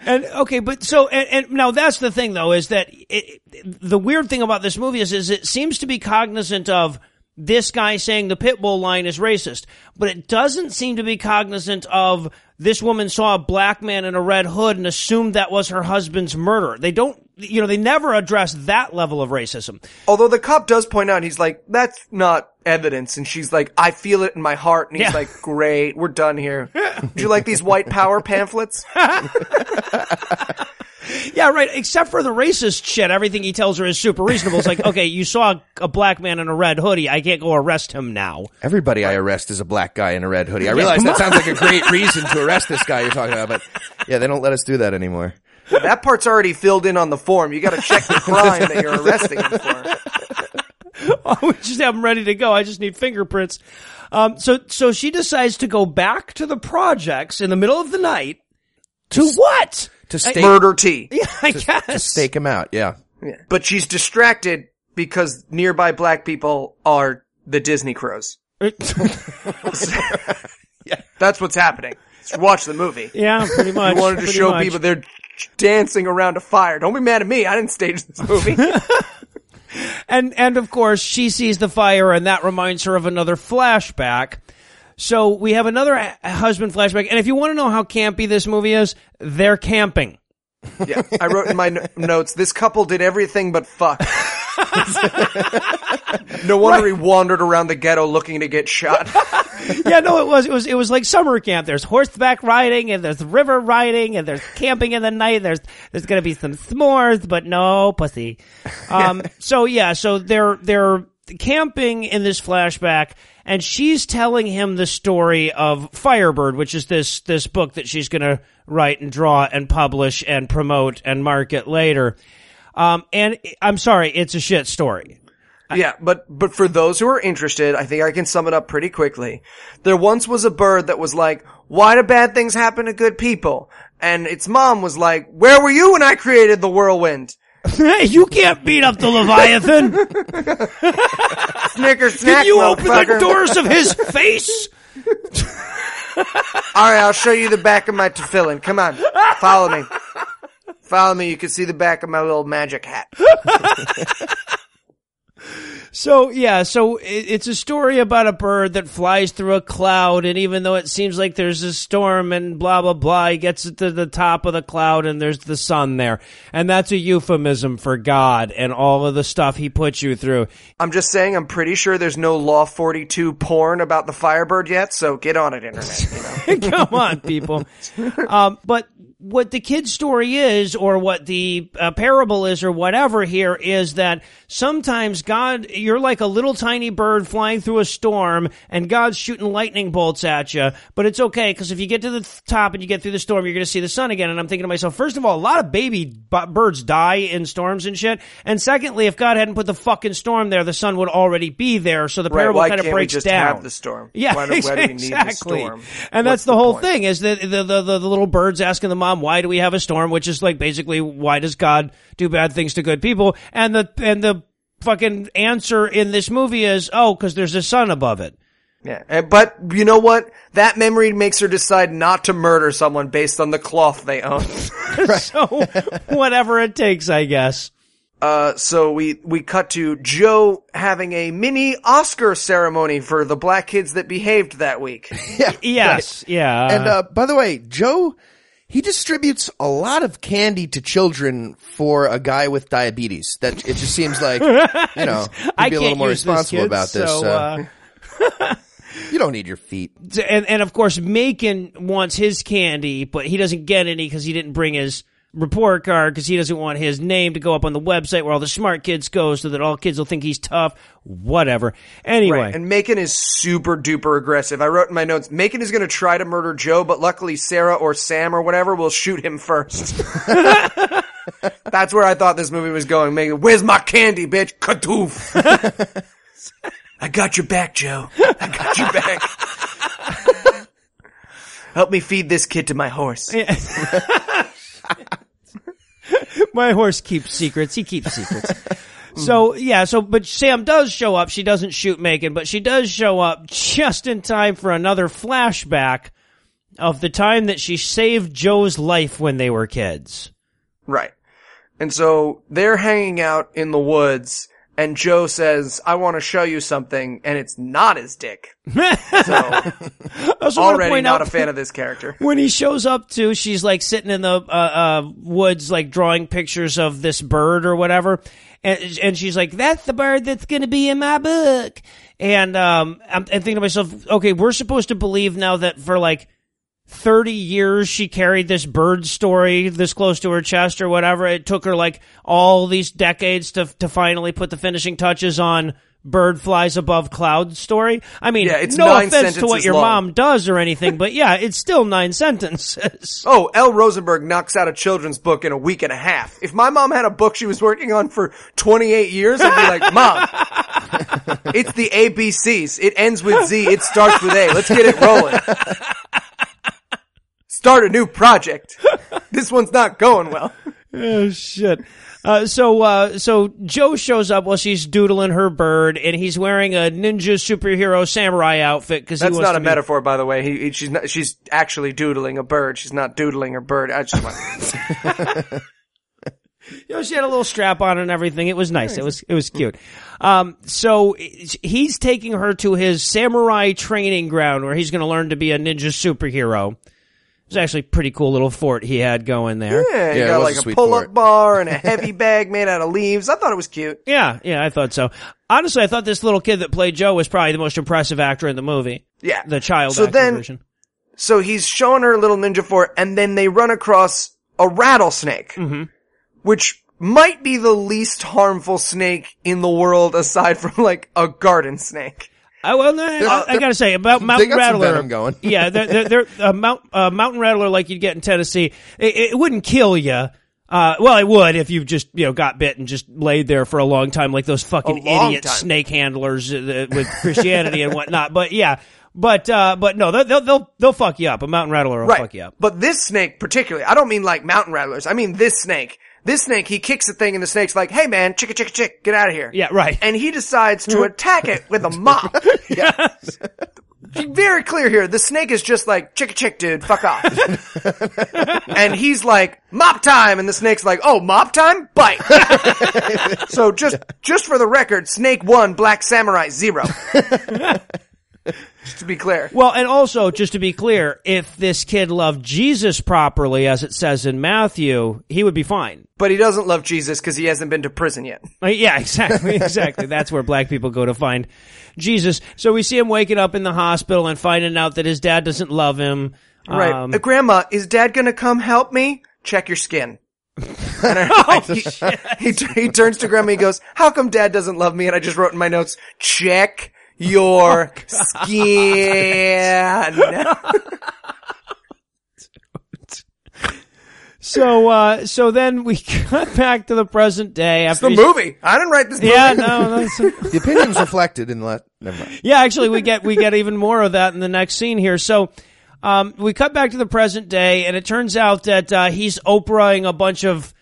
And okay, but so and, and now that's the thing though is that it, the weird thing about this movie is is it seems to be cognizant of this guy saying the pit bull line is racist, but it doesn't seem to be cognizant of this woman saw a black man in a red hood and assumed that was her husband's murder. They don't, you know, they never address that level of racism. Although the cop does point out, he's like, that's not evidence. And she's like, I feel it in my heart. And he's yeah. like, great, we're done here. Would you like these white power pamphlets? Yeah, right. Except for the racist shit, everything he tells her is super reasonable. It's like, okay, you saw a black man in a red hoodie. I can't go arrest him now. Everybody I arrest is a black guy in a red hoodie. I realize that sounds like a great reason to arrest this guy you're talking about, but yeah, they don't let us do that anymore. That part's already filled in on the form. You got to check the crime that you're arresting him for. Oh, we just have him ready to go. I just need fingerprints. Um, so, so she decides to go back to the projects in the middle of the night to just- what? To stake, murder T. Yeah, I to, guess. To stake him out, yeah. yeah. But she's distracted because nearby black people are the Disney crows. Yeah. That's what's happening. Watch the movie. Yeah, pretty much. We wanted to pretty show much. people they're dancing around a fire. Don't be mad at me. I didn't stage this movie. and And of course, she sees the fire and that reminds her of another flashback. So we have another husband flashback, and if you want to know how campy this movie is, they're camping. Yeah, I wrote in my no- notes, this couple did everything but fuck. No wonder right. he wandered around the ghetto looking to get shot. Yeah, no, it was, it was, it was like summer camp. There's horseback riding, and there's river riding, and there's camping in the night. There's, there's gonna be some s'mores, but no pussy. Um, so yeah, so they're, they're, camping in this flashback, and she's telling him the story of Firebird, which is this this book that she's going to write and draw and publish and promote and market later. Um, and I'm sorry, it's a shit story. Yeah, but but for those who are interested, I think I can sum it up pretty quickly. There once was a bird that was like, why do bad things happen to good people? and its mom was like, where were you when I created the whirlwind? Hey, you can't beat up the Leviathan. Snicker snack, motherfucker. Did you open the doors of his face? Alright, I'll show you the back of my tefillin. Come on, follow me. Follow me, you can see the back of my little magic hat. So, yeah, so it's a story about a bird that flies through a cloud, and even though it seems like there's a storm and blah, blah, blah, he gets to the top of the cloud, and there's the sun there. And that's a euphemism for God and all of the stuff he puts you through. I'm just saying, I'm pretty sure there's no Law forty-two porn about the Firebird yet, so get on it, Internet. You know? Come on, people. Um, but what the kid's story is, or what the uh, parable is, or whatever here, is that sometimes God, you're like a little tiny bird flying through a storm, and God's shooting lightning bolts at you, but it's okay, because if you get to the th- top and you get through the storm, you're going to see the sun again. And I'm thinking to myself, first of all, a lot of baby b- birds die in storms and shit, and secondly, if God hadn't put the fucking storm there, the sun would already be there, so the parable right, kind of breaks down. Why can't we just down. Have the storm? Yeah, why do, exactly. Why do we need the storm? And What's that's the, the whole point? Thing, is that the, the, the, the little bird's asking the mom, why do we have a storm? Which is like, basically, why does God do bad things to good people? And the and the fucking answer in this movie is, oh, because there's a sun above it. Yeah, but you know what? That memory makes her decide not to murder someone based on the cloth they own. So whatever it takes, I guess. Uh, so we we cut to Joe having a mini Oscar ceremony for the black kids that behaved that week. Yeah, yes, right. Yeah. And uh, by the way, Joe. He distributes a lot of candy to children for a guy with diabetes. That it just seems like, you know, he'd be a little more responsible about this. So, uh... You don't need your feet. And, and of course, Macon wants his candy, but he doesn't get any because he didn't bring his report card, because he doesn't want his name to go up on the website where all the smart kids go, so that all kids will think he's tough. Whatever. Anyway. Right. And Macon is super duper aggressive. I wrote in my notes, Macon is going to try to murder Joe, but luckily Sarah or Sam or whatever will shoot him first. That's where I thought this movie was going. Macon, where's my candy, bitch? Katoof. I got your back, Joe. I got your back. Help me feed this kid to my horse. Yeah. My horse keeps secrets. He keeps secrets. So, yeah, so, but Sam does show up. She doesn't shoot Megan, but she does show up just in time for another flashback of the time that she saved Joe's life when they were kids. Right. And so they're hanging out in the woods, and Joe says, I want to show you something, and it's not his dick. So, I already not out, a fan of this character. When he shows up, too, she's, like, sitting in the uh, uh, woods, like, drawing pictures of this bird or whatever, and, and she's like, that's the bird that's going to be in my book. And um, I'm, I'm thinking to myself, okay, we're supposed to believe now that for, like, thirty years she carried this bird story this close to her chest or whatever. It took her like all these decades to to finally put the finishing touches on bird flies above cloud story. I mean, yeah, it's no offense to what your long. mom does or anything, but yeah, it's still nine sentences. Oh, L. Rosenberg knocks out a children's book in a week and a half. If my mom had a book she was working on for twenty-eight years, I'd be like, Mom, it's the A B Cs. It ends with Z. It starts with A. Let's get it rolling. Start a new project. This one's not going well. Oh, shit. Uh, so, uh, so Joe shows up while she's doodling her bird, and he's wearing a ninja superhero samurai outfit. Cause That's he wants not to a be... metaphor, by the way. He, he, she's not, she's actually doodling a bird. She's not doodling her bird. I just want You know, she had a little strap on and everything. It was nice. It was, it was cute. Um, so he's taking her to his samurai training ground where he's going to learn to be a ninja superhero. It was actually a pretty cool little fort he had going there. Yeah, he yeah, got like a, a pull-up fort. bar and a heavy bag made out of leaves. I thought it was cute. Yeah, yeah, I thought so. Honestly, I thought this little kid that played Joe was probably the most impressive actor in the movie. Yeah. The child so actor then, version. So he's showing her little ninja fort, and then they run across a rattlesnake, mm-hmm. which might be the least harmful snake in the world aside from like a garden snake. I, well, no, they're, I, they're, I gotta say about mountain rattler. Some going. Yeah, they're, they're, they're a mount, uh, mountain rattler like you'd get in Tennessee. It, it wouldn't kill you. Uh, well, it would if you just you know got bit and just laid there for a long time, like those fucking idiot time. snake handlers uh, with Christianity and whatnot. But yeah, But uh, but no, they'll they'll they'll fuck you up. A mountain rattler will right. fuck you up. But this snake particularly, I don't mean like mountain rattlers. I mean this snake. This snake, he kicks the thing, and the snake's like, "Hey, man, chicka chicka chick, get out of here!" Yeah, right. And he decides to attack it with a mop. Yes. Be very clear here. The snake is just like, "Chicka chick, dude, fuck off." And he's like, "Mop time!" And the snake's like, "Oh, mop time? Bite!" So just just for the record, snake one, black samurai zero. Just to be clear. Well, and also, just to be clear, if this kid loved Jesus properly, as it says in Matthew, he would be fine. But he doesn't love Jesus because he hasn't been to prison yet. Uh, yeah, exactly, exactly. That's where black people go to find Jesus. So we see him waking up in the hospital and finding out that his dad doesn't love him. Right. Um, uh, Grandma, is dad going to come help me? Check your skin. And I, oh, I, he, shit. He, he turns to Grandma and he goes, "How come dad doesn't love me?" And I just wrote in my notes, check your oh, skin. so, uh, so then we cut back to the present day. After it's the movie. I didn't write this movie. Yeah, no. That's... The opinion's reflected in that. Never mind. Yeah, actually, we get, we get even more of that in the next scene here. So, um, we cut back to the present day, and it turns out that, uh, he's Oprahing a bunch of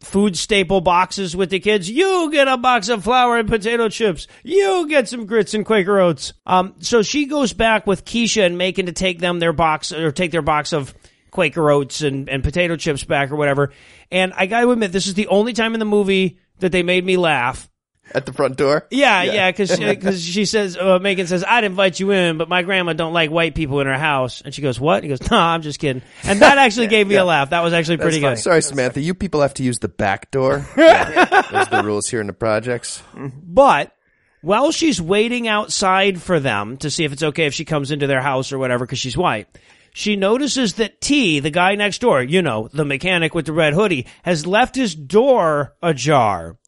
food staple boxes with the kids. You get a box of flour and potato chips. You get some grits and Quaker Oats. Um, so she goes back with Keisha and Macon to take them their box or take their box of Quaker Oats and, and potato chips back or whatever. And I gotta admit, this is the only time in the movie that they made me laugh. At the front door? Yeah, yeah, because yeah, because she says, uh, Megan says, "I'd invite you in, but my grandma don't like white people in her house." And she goes, "What?" And he goes, "Nah, I'm just kidding." And that actually yeah, gave me yeah. a laugh. That was actually That's pretty funny. good. Sorry, Samantha, you people have to use the back door. Yeah. Those are the rules here in the projects. But while she's waiting outside for them to see if it's okay if she comes into their house or whatever because she's white, she notices that T, the guy next door, you know, the mechanic with the red hoodie, has left his door ajar.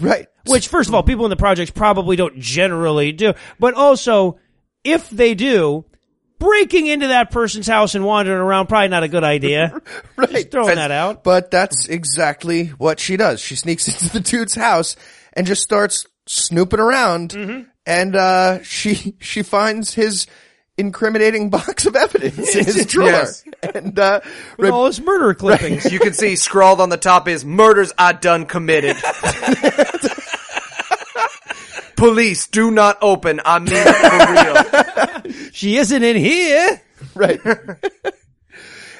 Right. Which, first of all, people in the projects probably don't generally do. But also, if they do, breaking into that person's house and wandering around, probably not a good idea. Right. Just throwing and, that out. But that's exactly what she does. She sneaks into the dude's house and just starts snooping around. Mm-hmm. And uh she she finds his incriminating box of evidence in his drawer. Yes. And, uh, with rib- all his murder clippings. Right. You can see scrawled on the top is, "Murders I done committed." "Police, do not open. I mean it for real. She isn't in here." Right.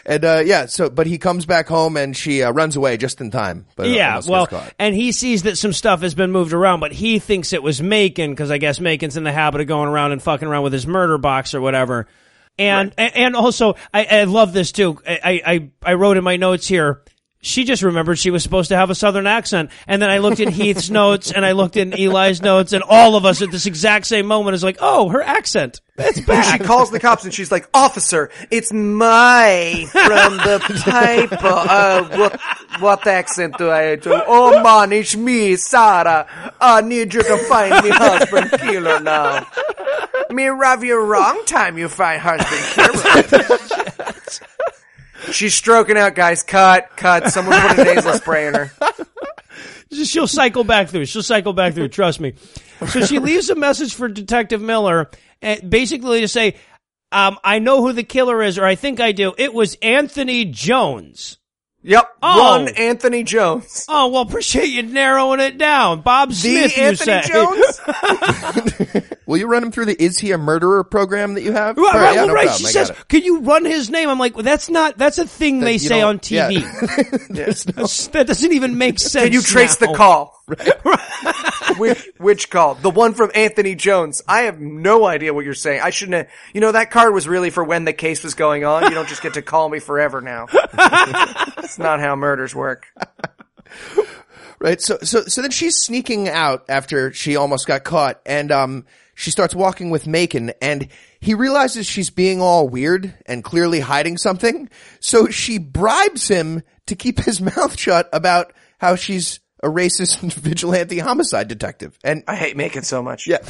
And, uh, yeah, so, but he comes back home and she uh, runs away just in time. But, uh, yeah, well, and he sees that some stuff has been moved around, but he thinks it was Macon, because I guess Macon's in the habit of going around and fucking around with his murder box or whatever. And, right. and also, I, I love this too. I, I, I wrote in my notes here, she just remembered she was supposed to have a Southern accent. And then I looked at Heath's notes and I looked in Eli's notes, and all of us at this exact same moment is like, "Oh, her accent. It's back." And she calls the cops and she's like, "Officer, it's my from the paper. Uh, what, what accent do I do? Oh man, it's me, Sarah. I need you to find me husband killer now. Me rob you wrong time you find husband killer." She's stroking out, guys. Cut, cut. Someone put a nasal spray in her. She'll cycle back through. She'll cycle back through. Trust me. So she leaves a message for Detective Miller, basically to say, um, "I know who the killer is, or I think I do. It was Anthony Jones." Yep. Oh. One Anthony Jones. Oh, well, appreciate you narrowing it down. Bob Smith, the you Anthony say. Jones? Will you run him through the Is He a Murderer program that you have? Right, right, yeah, well, no right. She says, "Can you run his name?" I'm like, well, that's not, that's a thing that they say on T V. Yeah. no. That doesn't even make sense. Can you trace now. the call? Right. which, which call? The one from Anthony Jones. I have no idea what you're saying. I shouldn't have, you know, that card was really for when the case was going on. You don't just get to call me forever now. That's not how murders work. Right. So, so, so then she's sneaking out after she almost got caught, and, um, she starts walking with Macon, and he realizes she's being all weird and clearly hiding something. So she bribes him to keep his mouth shut about how she's a racist vigilante homicide detective. And I hate Macon so much. Yeah.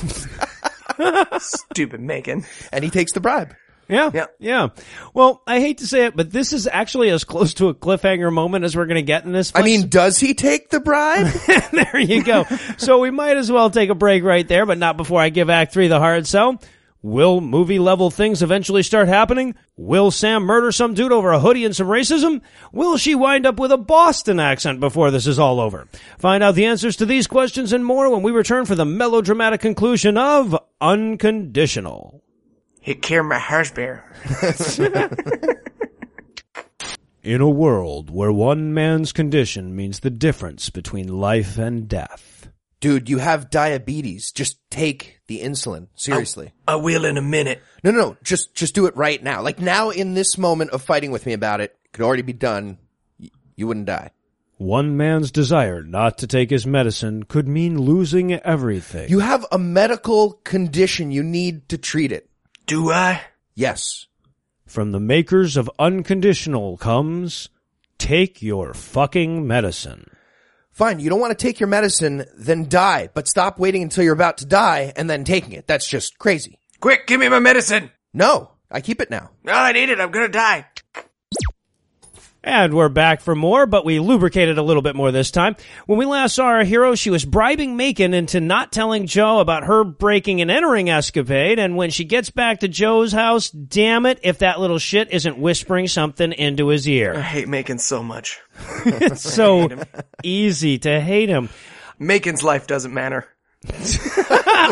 Stupid Macon. And he takes the bribe. Yeah. Yeah. Yeah. Well, I hate to say it, but this is actually as close to a cliffhanger moment as we're going to get in this place. I mean, does he take the bribe? There you go. So we might as well take a break right there, but not before I give Act three the hard sell. Will movie-level things eventually start happening? Will Sam murder some dude over a hoodie and some racism? Will she wind up with a Boston accent before this is all over? Find out the answers to these questions and more when we return for the melodramatic conclusion of Unconditional. He killed my horse bear. In a world where one man's condition means the difference between life and death. Dude, you have diabetes. Just take the insulin. Seriously. I, I will in a minute. No, no, no. Just, just do it right now. Like now in this moment of fighting with me about it, it could already be done. Y- you wouldn't die. One man's desire not to take his medicine could mean losing everything. You have a medical condition. You need to treat it. Do I? Yes. From the makers of Unconditional comes, take your fucking medicine. Fine, you don't want to take your medicine, then die. But stop waiting until you're about to die and then taking it. That's just crazy. Quick, give me my medicine. No, I keep it now. No, I need it. I'm going to die. And we're back for more, but we lubricated a little bit more this time. When we last saw our hero, she was bribing Macon into not telling Joe about her breaking and entering escapade, and when she gets back to Joe's house, damn it, if that little shit isn't whispering something into his ear. I hate Macon so much. It's so easy to hate him. Macon's life doesn't matter.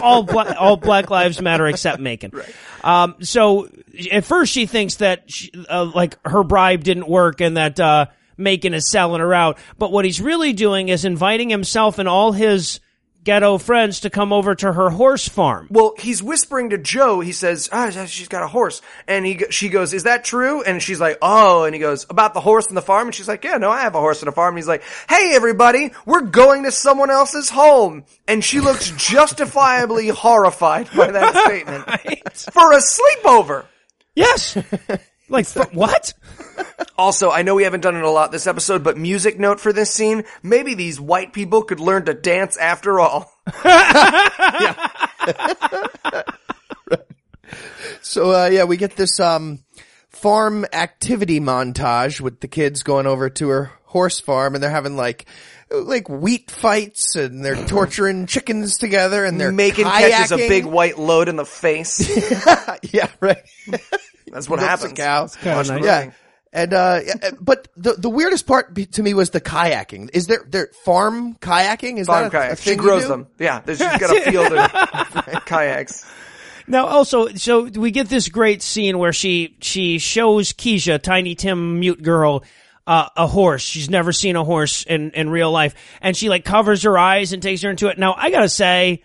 all, bla- all black lives matter except Macon. Right. Um, so at first she thinks that she, uh, like her bribe didn't work and that uh, Macon is selling her out. But what he's really doing is inviting himself and all his ghetto friends to come over to her horse farm. Well, he's whispering to Joe. He says, "Ah, oh, she's got a horse." And he, she goes, "Is that true?" And she's like, "Oh." And he goes, "About the horse and the farm?" And she's like, "Yeah, no, I have a horse and a farm." And he's like, "Hey, everybody, we're going to someone else's home." And she looks justifiably horrified by that statement. Right. For a sleepover. Yes. Like, exactly. What? Also, I know we haven't done it a lot this episode, but music note for this scene, maybe these white people could learn to dance after all. Yeah. Right. So, uh, yeah, we get this um farm activity montage with the kids going over to her horse farm, and they're having, like, like wheat fights, and they're torturing chickens together, and they're Making kayaking. Catches a big white load in the face. Yeah, right. That's what happens. Cow. Nice. Yeah. And, uh, but the, the weirdest part to me was the kayaking. Is there, there farm kayaking? Is farm that a, a thing? She grows them. Yeah. She's got a field of kayaks. Now also, so we get this great scene where she, she shows Keisha, Tiny Tim mute girl, uh, a horse. She's never seen a horse in, in real life. And she like covers her eyes and takes her into it. Now I gotta say,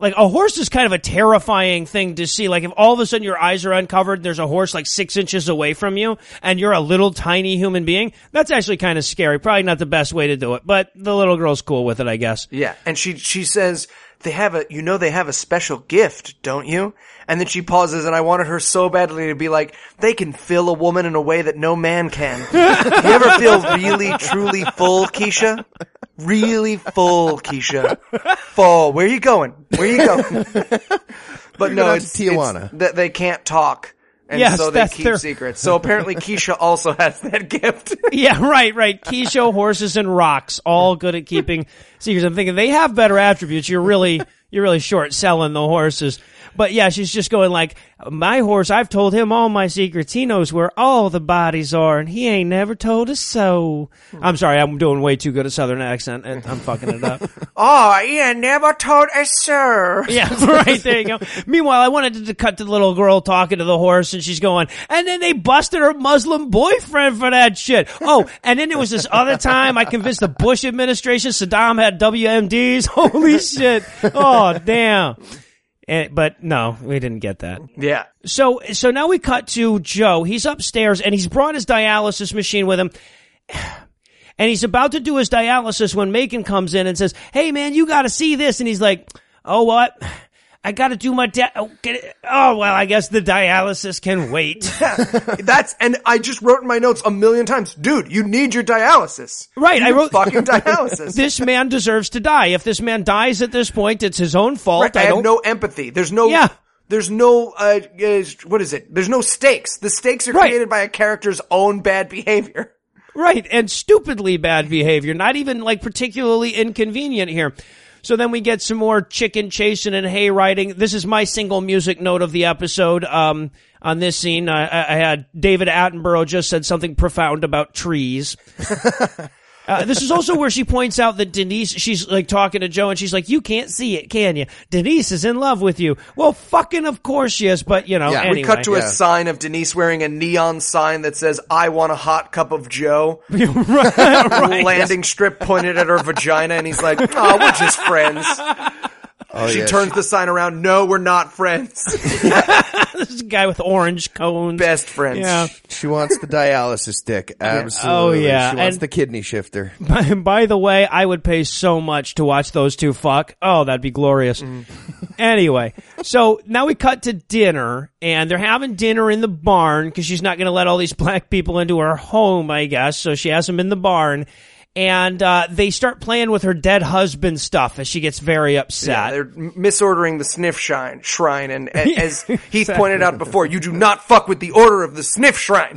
like, a horse is kind of a terrifying thing to see. Like, if all of a sudden your eyes are uncovered and there's a horse like six inches away from you and you're a little tiny human being, that's actually kind of scary. Probably not the best way to do it, but the little girl's cool with it, I guess. Yeah. And she, she says, they have a, you know, they have a special gift, don't you? And then she pauses, and I wanted her so badly to be like, they can fill a woman in a way that no man can. You ever feel really, truly full, Keisha? Really full, Keisha. Full. Where are you going? Where are you going? But no, it's Tijuana. That they can't talk, and yes, so they keep their... secrets. So apparently, Keisha also has that gift. Yeah, right, right. Keisha, horses, and rocks, all good at keeping secrets. I'm thinking they have better attributes. You're really, you're really short selling the horses. But yeah, she's just going like, my horse, I've told him all my secrets. He knows where all the bodies are, and he ain't never told us so. I'm sorry, I'm doing way too good a Southern accent, and I'm fucking it up. Oh, he ain't never told us so. Yeah, right, there you go. Meanwhile, I wanted to cut to the little girl talking to the horse, and she's going, and then they busted her Muslim boyfriend for that shit. Oh, and then there was this other time I convinced the Bush administration Saddam had W M Ds. Holy shit. Oh, damn. And, but no, we didn't get that. Yeah. So, so now we cut to Joe. He's upstairs and he's brought his dialysis machine with him. And he's about to do his dialysis when Macon comes in and says, "Hey man, you gotta see this." And he's like, "Oh, what? I gotta do my da- oh, get it. Oh, well, I guess the dialysis can wait." That's, and I just wrote in my notes a million times, dude, you need your dialysis. Right, you I wrote fucking dialysis. This man deserves to die. If this man dies at this point, it's his own fault. Right, I, I have don't... no empathy. There's no, yeah. there's no, uh, uh, what is it? There's no stakes. The stakes are right. created by a character's own bad behavior. Right, and stupidly bad behavior. Not even like particularly inconvenient here. So then we get some more chicken chasing and hay riding. This is my single music note of the episode. Um, on this scene, I, I had David Attenborough just said something profound about trees. Uh, this is also where she points out that Denise, she's like talking to Joe and she's like, you can't see it, can you? Denise is in love with you. Well, fucking of course she is, but you know, yeah, anyway. We cut to yeah. a sign of Denise wearing a neon sign that says, I want a hot cup of Joe. right, right, Landing yes. strip pointed at her vagina and he's like, oh, we're just friends. Oh, she yeah, turns she... the sign around. No, we're not friends. This is a guy with orange cones. Best friends. Yeah. She wants the dialysis stick. Absolutely. Yeah. Oh, yeah. She wants and the kidney shifter. By, by the way, I would pay so much to watch those two fuck. Oh, that'd be glorious. Mm. Anyway, so now we cut to dinner, and they're having dinner in the barn because she's not going to let all these black people into her home, I guess, so she has them in the barn. And uh, they start playing with her dead husband stuff as she gets very upset. Yeah, they're misordering the sniff shine, shrine. And, and yeah, as Heath exactly. pointed out before, you do not fuck with the order of the sniff shrine.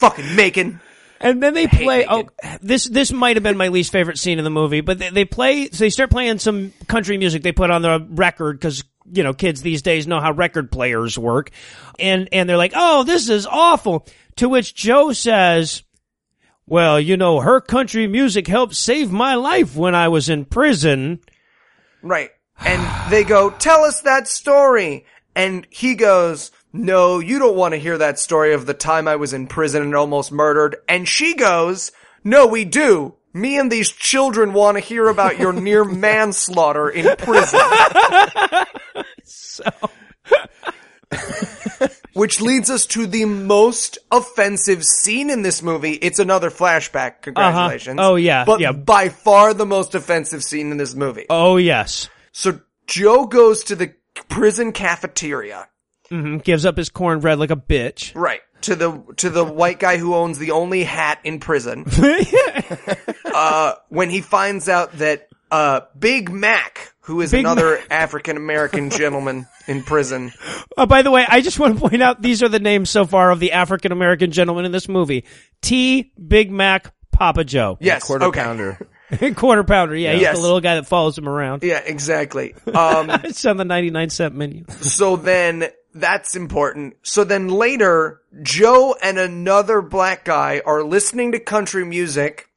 Fucking Macon. And then they play, oh, this, this might have been my least favorite scene in the movie, but they, they play, so they start playing some country music they put on the record because, you know, kids these days know how record players work. And, and they're like, oh, this is awful. To which Joe says, well, you know, her country music helped save my life when I was in prison. Right. And they go, tell us that story. And he goes, no, you don't want to hear that story of the time I was in prison and almost murdered. And she goes, no, we do. Me and these children want to hear about your near manslaughter in prison. So... Which leads us to the most offensive scene in this movie. It's another flashback. Congratulations. Uh-huh. Oh, yeah. But yeah. by far the most offensive scene in this movie. Oh, yes. So Joe goes to the prison cafeteria. Mm-hmm. Gives up his cornbread like a bitch. Right. To the, to the white guy who owns the only hat in prison. uh, when he finds out that, uh, Big Mac, who is Big another African-American gentleman in prison. Oh, by the way, I just want to point out, these are the names so far of the African-American gentlemen in this movie. T, Big Mac, Papa Joe. Yes, Quarter okay. Pounder. Quarter Pounder, yeah. Yes. He's the little guy that follows him around. Yeah, exactly. Um, it's on the ninety-nine cent menu. So then, that's important. So then later, Joe and another black guy are listening to country music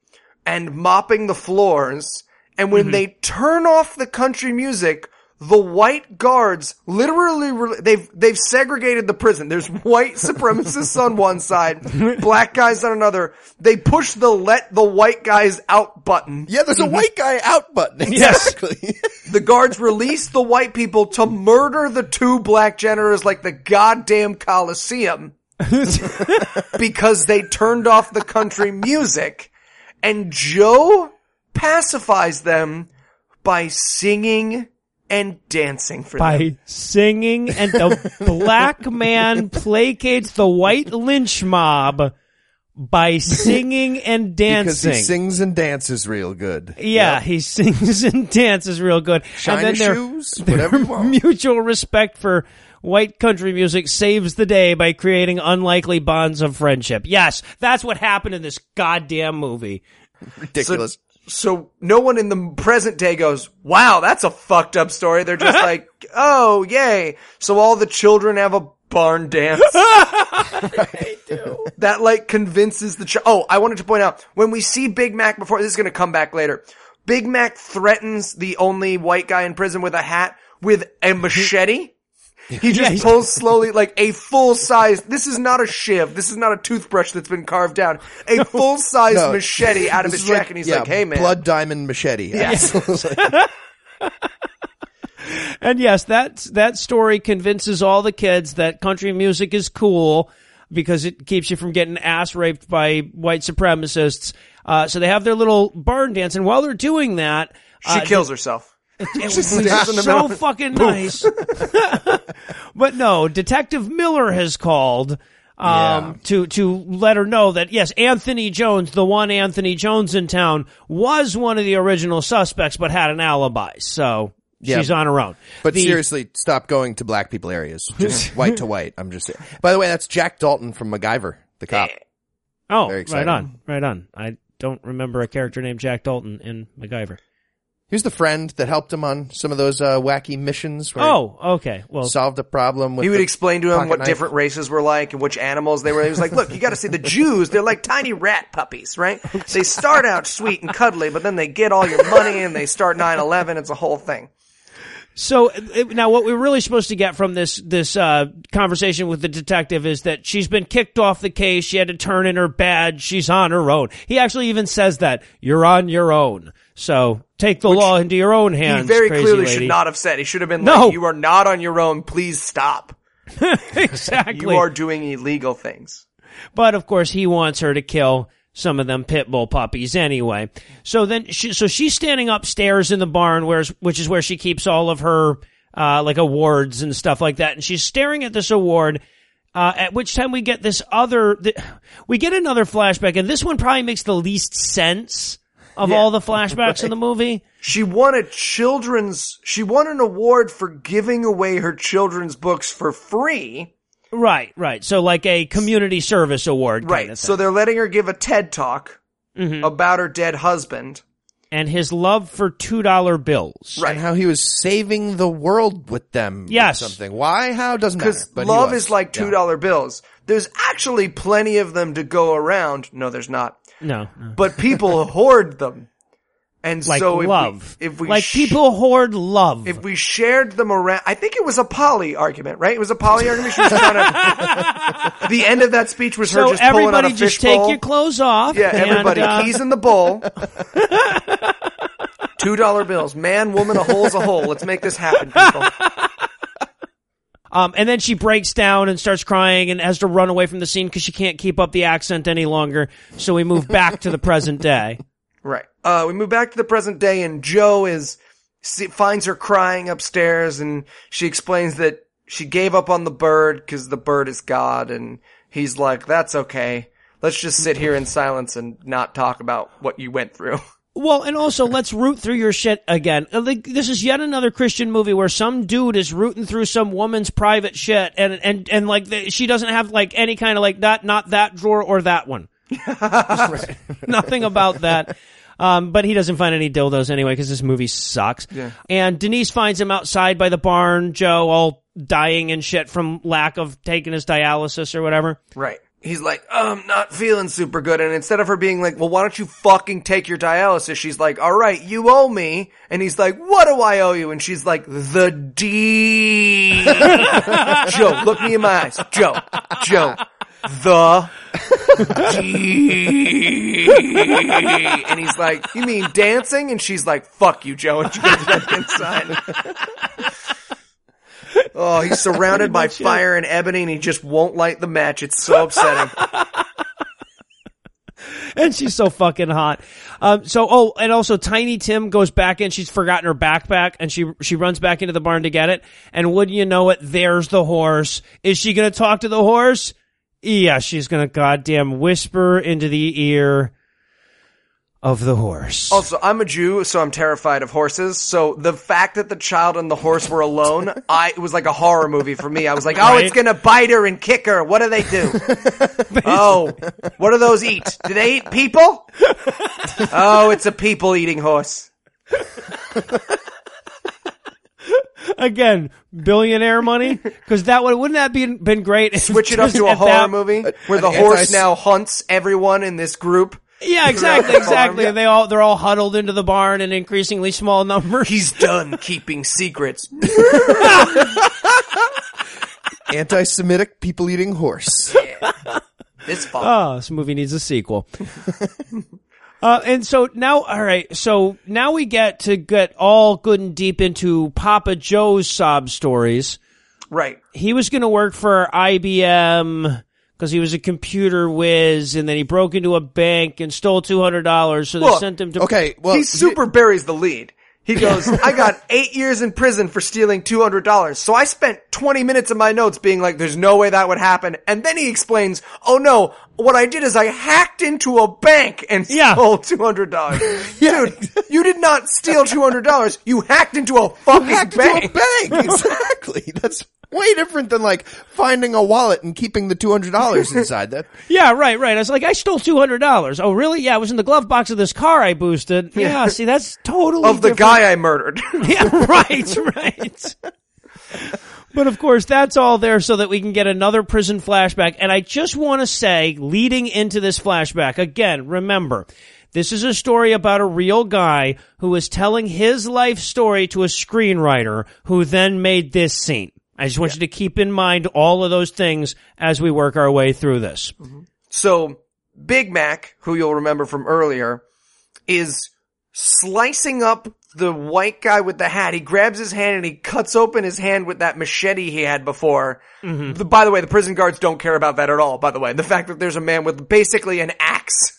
and mopping the floors. And when mm-hmm. they turn off the country music, the white guards literally, re- they've, they've segregated the prison. There's white supremacists on one side, black guys on another. They push the let the white guys out button. Yeah, there's a mm-hmm. white guy out button. Exactly. Yes. The guards release the white people to murder the two black janitors like the goddamn Coliseum because they turned off the country music. And Joe pacifies them by singing and dancing for by them. By singing, and the black man placates the white lynch mob by singing and dancing. Because he sings and dances real good. Yeah, yep. He sings and dances real good. Shiny and then their, shoes, their whatever you want. Mutual respect for white country music saves the day by creating unlikely bonds of friendship. Yes, that's what happened in this goddamn movie. Ridiculous. So, So no one in the present day goes, wow, that's a fucked up story. They're just like, oh, yay. So all the children have a barn dance. They do. That like convinces the ch- Oh, I wanted to point out, when we see Big Mac before, this is going to come back later. Big Mac threatens the only white guy in prison with a hat with a machete. He just yeah, pulls slowly, like a full size. This is not a shiv. This is not a toothbrush that's been carved down. A full size no, machete out of his jacket. Like, and he's yeah, like, "Hey, man, blood diamond machete." Yes. Yeah. And yes, that that story convinces all the kids that country music is cool because it keeps you from getting ass raped by white supremacists. Uh, so they have their little barn dance, and while they're doing that, she uh, kills they- herself. It was so fucking nice. But no, Detective Miller has called um, yeah. to, to let her know that, yes, Anthony Jones, the one Anthony Jones in town, was one of the original suspects but had an alibi. So yeah. she's on her own. But the- seriously, stop going to black people areas. Just white to white. I'm just – by the way, that's Jack Dalton from MacGyver, the cop. Oh, right on. Right on. I don't remember a character named Jack Dalton in MacGyver. He was the friend that helped him on some of those uh, wacky missions. Where oh, okay. Well, solved a problem. With he would explain to him what knife. different races were like and which animals they were. He was like, "Look, you got to see the Jews. They're like tiny rat puppies, right? They start out sweet and cuddly, but then they get all your money and they start nine eleven. It's a whole thing." So it, now, what we're really supposed to get from this this uh, conversation with the detective is that she's been kicked off the case. She had to turn in her badge. She's on her own. He actually even says that you're on your own. So take the Which law into your own hands. He very crazy clearly lady. should not have said. He should have been no. like, "You are not on your own. Please stop." Exactly. You are doing illegal things. But of course, he wants her to kill some of them pit bull puppies anyway. So then, she, so she's standing upstairs in the barn, where, which is where she keeps all of her uh like awards and stuff like that. And she's staring at this award. Uh, at which time we get this other, th- we get another flashback, and this one probably makes the least sense of yeah, all the flashbacks right. in the movie. She won a children's. She won an award for giving away her children's books for free. Right, right. So like a community service award. Right. Kind of thing. So they're letting her give a TED talk mm-hmm. about her dead husband and his love for two dollar bills. Right. And how he was saving the world with them. Yes. Or something. Why? How? Doesn't matter. Because love is like two dollar yeah. bills. There's actually plenty of them to go around. No, there's not. No, no. But people hoard them. And like so if love. We, if we like sh- people hoard love. If we shared them around, I think it was a poly argument, right? It was a poly argument. She was trying to, the end of that speech was her so just pulling out a fishbowl. So everybody just take bowl. your clothes off. Yeah, and, everybody. Uh, keys in the bowl. two dollar bills. Man, woman, a hole's a hole. Let's make this happen, people. Um, and then she breaks down and starts crying and has to run away from the scene because she can't keep up the accent any longer. So we move back to the present day. Right. Uh, we move back to the present day, and Joe is see, finds her crying upstairs, and she explains that she gave up on the bird because the bird is God, and he's like, "That's okay. Let's just sit here in silence and not talk about what you went through." Well, and also, let's root through your shit again. This is yet another Christian movie where some dude is rooting through some woman's private shit, and and and like the, she doesn't have like any kind of like that, not that drawer or that one. Right. Nothing about that. Um, but he doesn't find any dildos anyway because this movie sucks. Yeah. And Denise finds him outside by the barn, Joe, all dying and shit from lack of taking his dialysis or whatever. Right. He's like, "Oh, I'm not feeling super good." And instead of her being like, "Well, why don't you fucking take your dialysis?" she's like, "All right, you owe me." And he's like, "What do I owe you?" And she's like, "The D." Joe, look me in my eyes. Joe, Joe. The D. And he's like, "You mean dancing?" And she's like, "Fuck you, Joe." And she goes back inside. Oh, he's surrounded by fire and ebony, and he just won't light the match. It's so upsetting. And she's so fucking hot. Um, so, oh, and also Tiny Tim goes back in. She's forgotten her backpack, and she she runs back into the barn to get it. And wouldn't you know it, there's the horse. Is she going to talk to the horse? Yeah, she's going to goddamn whisper into the ear of the horse. Also, I'm a Jew, so I'm terrified of horses. So the fact that the child and the horse were alone, I it was like a horror movie for me. I was like, oh, right? It's going to bite her and kick her. What do they do? Oh, what do those eat? Do they eat people? Oh, it's a people-eating horse. Again, billionaire money, because that would wouldn't that be been great? Switch it up to a horror that, movie where the horse I, now hunts everyone in this group. Yeah, exactly, exactly. They all they're all huddled into the barn in increasingly small numbers. He's done keeping secrets. Anti-Semitic people-eating horse. Yeah. It's fun. Oh, this movie needs a sequel. Uh, and so now, all right, so now we get to get all good and deep into Papa Joe's sob stories. Right. He was going to work for I B M because he was a computer whiz, and then he broke into a bank and stole two hundred dollars, so they well, sent him to... Okay, well... He super buries the lead. He goes, I got eight years in prison for stealing two hundred dollars, so I spent twenty minutes of my notes being like, there's no way that would happen, and then he explains, oh no, what I did is I hacked into a bank and yeah. stole two hundred dollars. Yeah. Dude, you did not steal two hundred dollars, you hacked into a fucking you hacked bank. Into a bank. Exactly, that's... way different than like finding a wallet and keeping the two hundred dollars inside that. Yeah, right, right. I was like, I stole two hundred dollars. Oh, really? Yeah, it was in the glove box of this car I boosted. Yeah, yeah. See, that's totally Of the different. guy I murdered. Yeah, right, right. But of course, that's all there so that we can get another prison flashback. And I just want to say, leading into this flashback, again, remember, this is a story about a real guy who is telling his life story to a screenwriter who then made this scene. I just want yeah. you to keep in mind all of those things as we work our way through this. Mm-hmm. So, Big Mac, who you'll remember from earlier, is slicing up the white guy with the hat. He grabs his hand and he cuts open his hand with that machete he had before. Mm-hmm. The, by the way, the prison guards don't care about that at all, by the way. The fact that there's a man with basically an axe.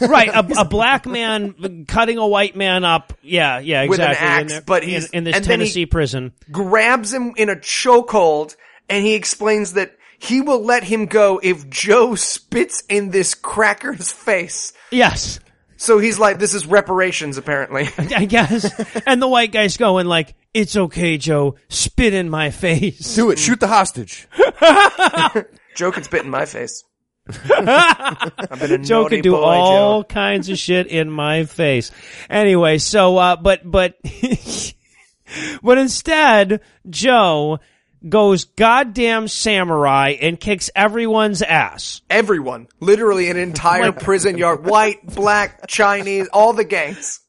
Right, a, a black man cutting a white man up. Yeah, yeah, exactly. With an axe, in, but he's, in, in this Tennessee prison. Grabs him in a chokehold, and he explains that he will let him go if Joe spits in this cracker's face. Yes. So he's like, this is reparations, apparently. I guess. And the white guy's going like, it's okay, Joe, spit in my face. Do it, shoot the hostage. Joe can spit in my face. Joe can do boy, all Joe. kinds of shit in my face. Anyway, so uh, but but but instead, Joe goes goddamn samurai and kicks everyone's ass. Everyone, literally, an entire like, prison yard, white, black, Chinese, all the gangs.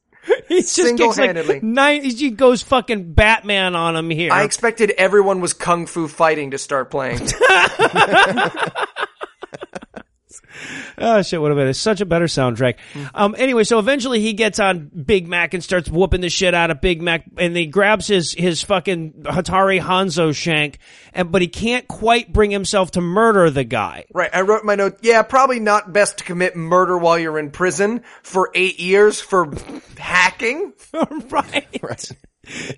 He just single-handedly. Like nine, he goes fucking Batman on him here. I expected everyone was kung fu fighting to start playing. Oh shit, would have been such a better soundtrack. Um, anyway, so eventually he gets on Big Mac and starts whooping the shit out of Big Mac, and he grabs his, his fucking Hitari Hanzo shank, and but he can't quite bring himself to murder the guy. Right, I wrote my note, yeah, probably not best to commit murder while you're in prison for eight years for hacking. Right. Right.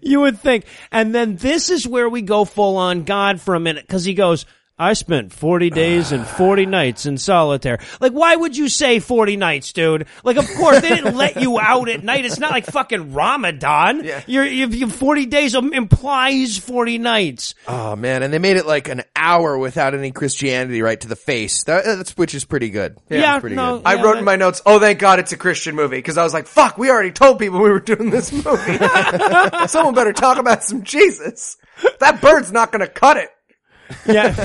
You would think. And then this is where we go full on God for a minute, because he goes, I spent forty days and forty nights in solitaire. Like, why would you say forty nights, dude? Like, of course, they didn't let you out at night. It's not like fucking Ramadan. Yeah. You're, you're, forty days implies forty nights. Oh, man. And they made it like an hour without any Christianity right to the face, that, that's which is pretty good. Yeah, yeah pretty no, good. Yeah, I wrote that, in my notes, oh, thank God it's a Christian movie, because I was like, fuck, we already told people we were doing this movie. Someone better talk about some Jesus. That bird's not going to cut it. Yeah,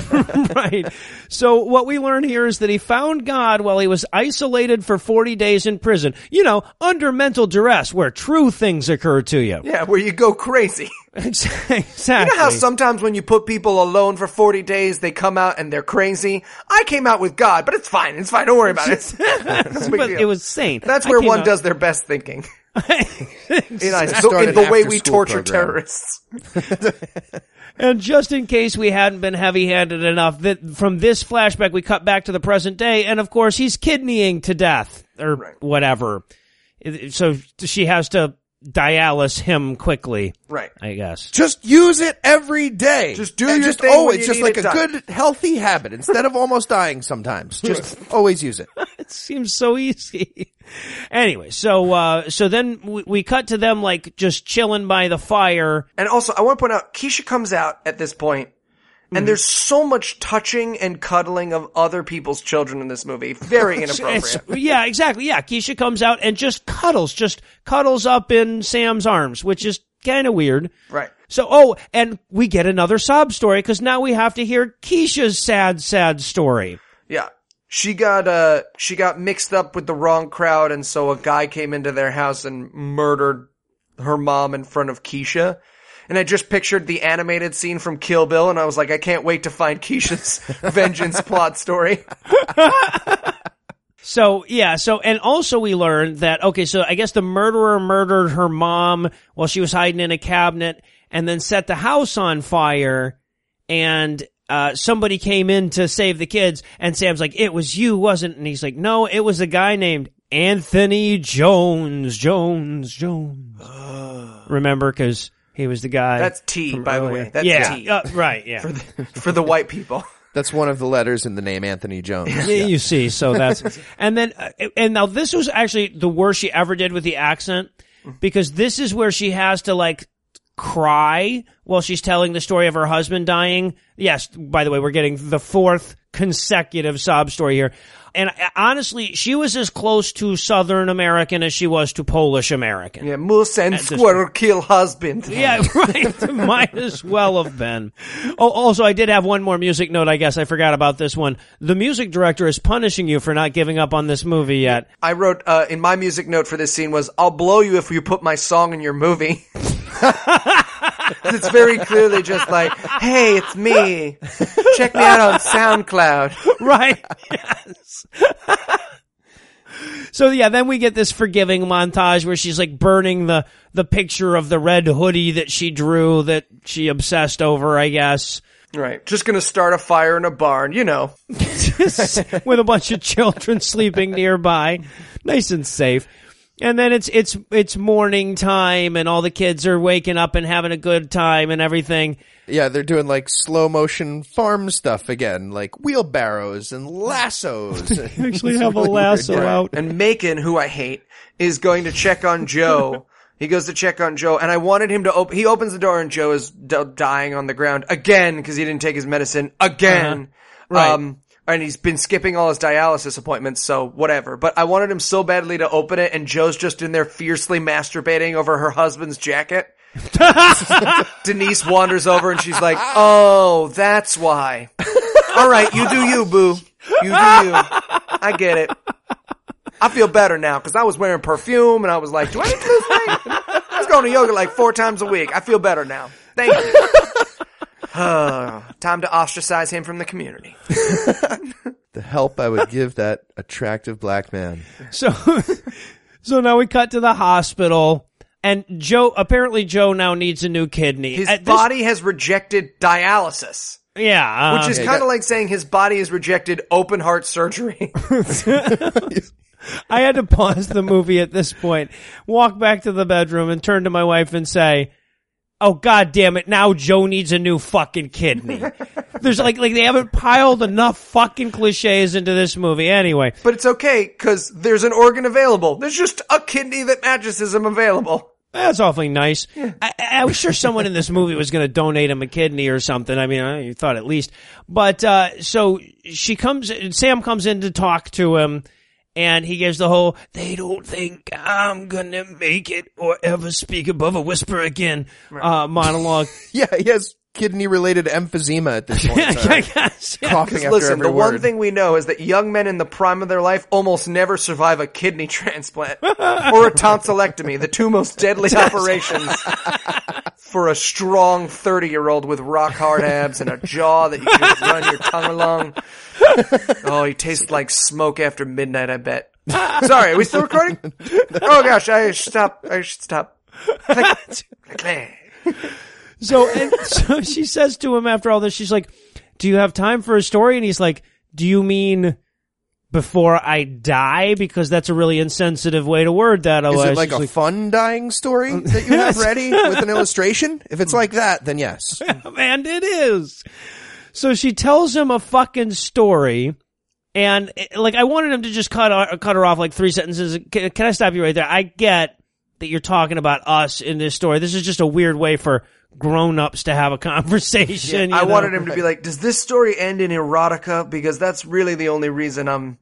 right. So what we learn here is that he found God while he was isolated for forty days in prison. You know, under mental duress, where true things occur to you. Yeah, where you go crazy. Exactly. You know how sometimes when you put people alone for forty days, they come out and they're crazy? I came out with God, but it's fine. It's fine. Don't worry about it. But it was sane. That's where one out. does their best thinking. in, I, so in the way we torture program. terrorists. And just in case we hadn't been heavy-handed enough, that from this flashback we cut back to the present day, and of course he's kidneying to death or right. whatever. So she has to dialysis him quickly, right? I guess. Just use it every day. Just do and your just, thing. Oh, it's just like it a done. good, healthy habit instead of almost dying sometimes. Just always use it. It seems so easy. Anyway, so uh, so then we, we cut to them like just chilling by the fire. And also, I want to point out, Keisha comes out at this point, and mm-hmm. there's so much touching and cuddling of other people's children in this movie. Very inappropriate. Yeah, exactly. Yeah, Keisha comes out and just cuddles, just cuddles up in Sam's arms, which is kind of weird. Right. So, oh, and we get another sob story, because now we have to hear Keisha's sad, sad story. Yeah. She got, uh, she got mixed up with the wrong crowd, and so a guy came into their house and murdered her mom in front of Keisha. And I just pictured the animated scene from Kill Bill, and I was like, I can't wait to find Keisha's vengeance plot story. So, yeah, so, and also we learned that, okay, so I guess the murderer murdered her mom while she was hiding in a cabinet, and then set the house on fire, and uh somebody came in to save the kids, and Sam's like, it was you, wasn't it? And he's like, no, it was a guy named Anthony Jones, Jones, Jones. Remember, because he was the guy. That's T, by earlier. the way. That's yeah. T. Uh, right, yeah. For the, for the white people. That's one of the letters in the name Anthony Jones. Yeah, yeah. You see, so that's... And then, uh, and now this was actually the worst she ever did with the accent, because this is where she has to, like, cry while she's telling the story of her husband dying. Yes, by the way, we're getting the fourth consecutive sob story here. And honestly, she was as close to Southern American as she was to Polish American. Yeah, moose and squirrel kill husband. Yeah, right. Might as well have been. Oh, also, I did have one more music note, I guess. I forgot about this one. The music director is punishing you for not giving up on this movie yet. I wrote, uh, in my music note for this scene was, I'll blow you if you put my song in your movie. It's very clearly just like, hey, it's me. Check me out on SoundCloud. Right. Yes. So yeah, then we get this forgiving montage where she's like burning the, the picture of the red hoodie that she drew that she obsessed over, I guess. Right. Just going to start a fire in a barn, you know. With a bunch of children sleeping nearby. Nice and safe. And then it's it's it's morning time, and all the kids are waking up and having a good time and everything. Yeah, they're doing like slow motion farm stuff again, like wheelbarrows and lassos. They actually have really a lasso weird. Out. And Macon, who I hate, is going to check on Joe. He goes to check on Joe, and I wanted him to open. He opens the door, and Joe is d- dying on the ground again because he didn't take his medicine again. Uh-huh. Right. Um, And he's been skipping all his dialysis appointments, so whatever. But I wanted him so badly to open it, and Joe's just in there fiercely masturbating over her husband's jacket. Denise wanders over, and she's like, oh, that's why. All right, you do you, boo. You do you. I get it. I feel better now, because I was wearing perfume, and I was like, do I need to lose weight? I was going to yoga like four times a week. I feel better now. Thank you. Uh, time to ostracize him from the community. The help I would give that attractive black man. So, so now we cut to the hospital, and Joe, apparently Joe now needs a new kidney. His At body this... has rejected dialysis. Yeah. Uh, which is okay, kind of that... like saying his body has rejected open heart surgery. I had to pause the movie at this point, walk back to the bedroom, and turn to my wife and say, oh, God damn it. Now Joe needs a new fucking kidney. There's like, like they haven't piled enough fucking cliches into this movie anyway. But it's okay because there's an organ available. There's just a kidney that matches him available. That's awfully nice. Yeah. I, I was sure someone in this movie was going to donate him a kidney or something. I mean, I thought at least. But, uh, so she comes, Sam comes in to talk to him. And he gives the whole, they don't think I'm going to make it or ever speak above a whisper again, right. uh, monologue. Yeah, he has kidney-related emphysema at this point. Yeah, I guess, yeah. Coughing after listen, every the word. One thing we know is that young men in the prime of their life almost never survive a kidney transplant or a tonsillectomy, the two most deadly operations for a strong thirty-year-old with rock-hard abs and a jaw that you can run your tongue along. Oh, he tastes like smoke after midnight, I bet. Sorry, are we still recording? Oh, gosh, I should stop. I should stop. so, and so she says to him after all this, she's like, do you have time for a story? And he's like, do you mean before I die? Because that's a really insensitive way to word that. Otherwise. Is it like she's a like, fun dying story that you have ready with an illustration? If it's like that, then yes. And it is. So she tells him a fucking story, and, like, I wanted him to just cut cut her off, like, three sentences. Can, can I stop you right there? I get that you're talking about us in this story. This is just a weird way for grown-ups to have a conversation. Yeah, I know? wanted him to be like, does this story end in erotica? Because that's really the only reason I'm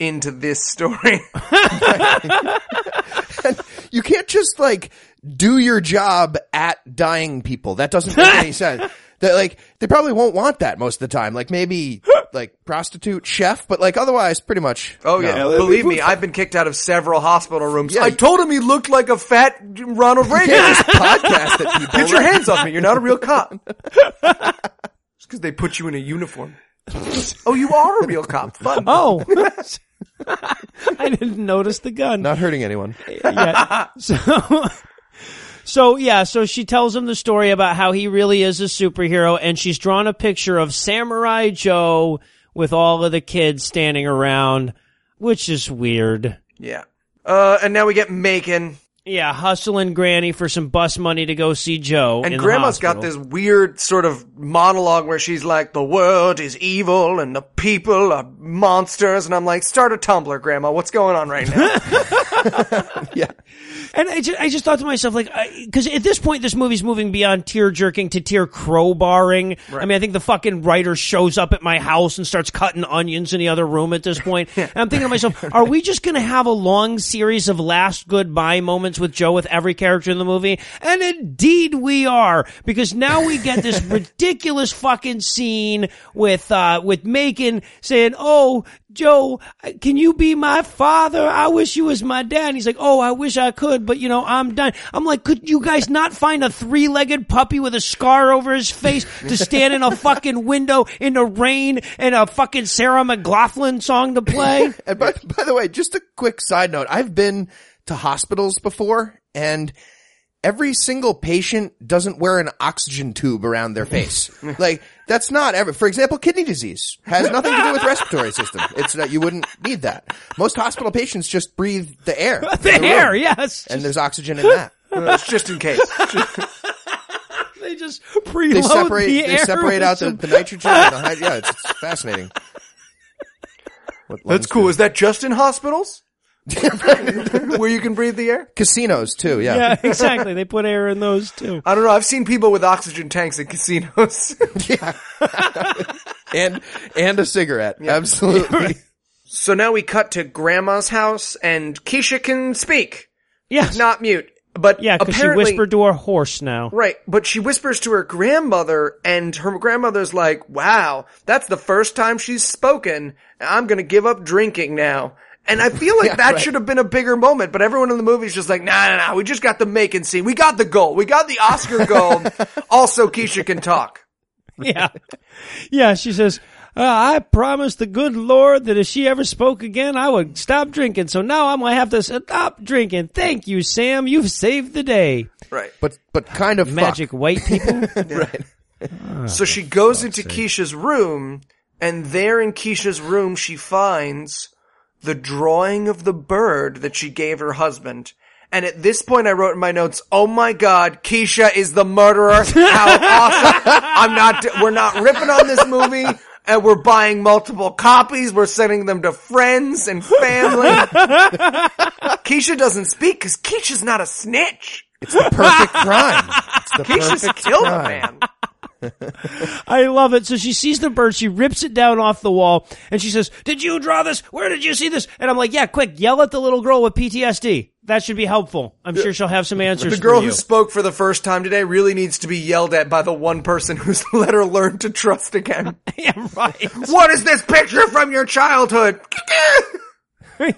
into this story. You can't just, like, do your job at dying people. That doesn't make any sense. That, like, they probably won't want that most of the time. Like, maybe, like, prostitute chef, but, like, otherwise, pretty much. Oh, no. Yeah. Believe me, I've been kicked out of several hospital rooms. Yeah. I told him he looked like a fat Ronald Reagan. Yeah, just podcast at people. Get your hands off me. You're not a real cop. Just because they put you in a uniform. Oh, you are a real cop. Fun. Oh. I didn't notice the gun. Not hurting anyone. Yeah. So... So, yeah, so she tells him the story about how he really is a superhero, and she's drawn a picture of Samurai Joe with all of the kids standing around, which is weird. Yeah. Uh, and now we get Macon. Yeah, hustling Granny for some bus money to go see Joe. And in Grandma's the got this weird sort of monologue where she's like, the world is evil and the people are monsters. And I'm like, start a Tumblr, Grandma. What's going on right now? Yeah. And I just, I just thought to myself, like, because at this point, this movie's moving beyond tear jerking to tear crowbarring. Right. I mean, I think the fucking writer shows up at my house and starts cutting onions in the other room at this point. Yeah. And I'm thinking to myself, are we just going to have a long series of last goodbye moments with Joe with every character in the movie? And indeed we are, because now we get this ridiculous fucking scene with uh with Macon saying, oh, Joe, can you be my father? I wish you was my dad. And he's like, oh, I wish I could, but you know, I'm done. I'm like, could you guys not find a three-legged puppy with a scar over his face to stand in a fucking window in the rain and a fucking Sarah McLachlan song to play? And by, by the way, just a quick side note, I've been to hospitals before, and every single patient doesn't wear an oxygen tube around their face. Like, that's not every, for example, kidney disease has nothing to do with respiratory system. It's that you wouldn't need that. Most hospital patients just breathe the air. The, the air, room, yes. And there's oxygen in that. It's just in case. They just preload they separate, the They separate out some... the, the nitrogen. And the hyd- yeah, it's, it's fascinating. That's cool. Do. Is that just in hospitals? Where you can breathe the air? Casinos too, yeah. Yeah, exactly. They put air in those too. I don't know. I've seen people with oxygen tanks at casinos. Yeah. and and a cigarette. Yeah. Absolutely. Right. So now we cut to Grandma's house, and Keisha can speak. Yes. Not mute. But yeah, because she whispered to her horse now. Right. But she whispers to her grandmother, and her grandmother's like, wow, that's the first time she's spoken. I'm going to give up drinking now. And I feel like yeah, that right. should have been a bigger moment, but everyone in the movie is just like, nah, nah, nah, we just got the Macon scene. We got the goal. We got the Oscar goal. Also, Keisha can talk. Yeah. Yeah, she says, uh, I promised the good Lord that if she ever spoke again, I would stop drinking. So now I'm going to have to stop drinking. Thank you, Sam. You've saved the day. Right. But, but kind of magic fuck. White people. Right. Oh, so she goes into sake. Keisha's room, and there in Keisha's room, she finds the drawing of the bird that she gave her husband. And at this point, I wrote in my notes, oh my God, Keisha is the murderer. How awesome. I'm not, we're not ripping on this movie, and we're buying multiple copies. We're sending them to friends and family. Keisha doesn't speak because Keisha's not a snitch. It's the perfect crime. It's the Keisha's perfect killed a man. I love it. So she sees the bird, she rips it down off the wall, and she says, did you draw this? Where did you see this? And I'm like, yeah, quick, yell at the little girl with P T S D. That should be helpful. I'm sure she'll have some answers. The girl who spoke for the first time today really needs to be yelled at by the one person who's let her learn to trust again. Yeah, right. What is this picture from your childhood?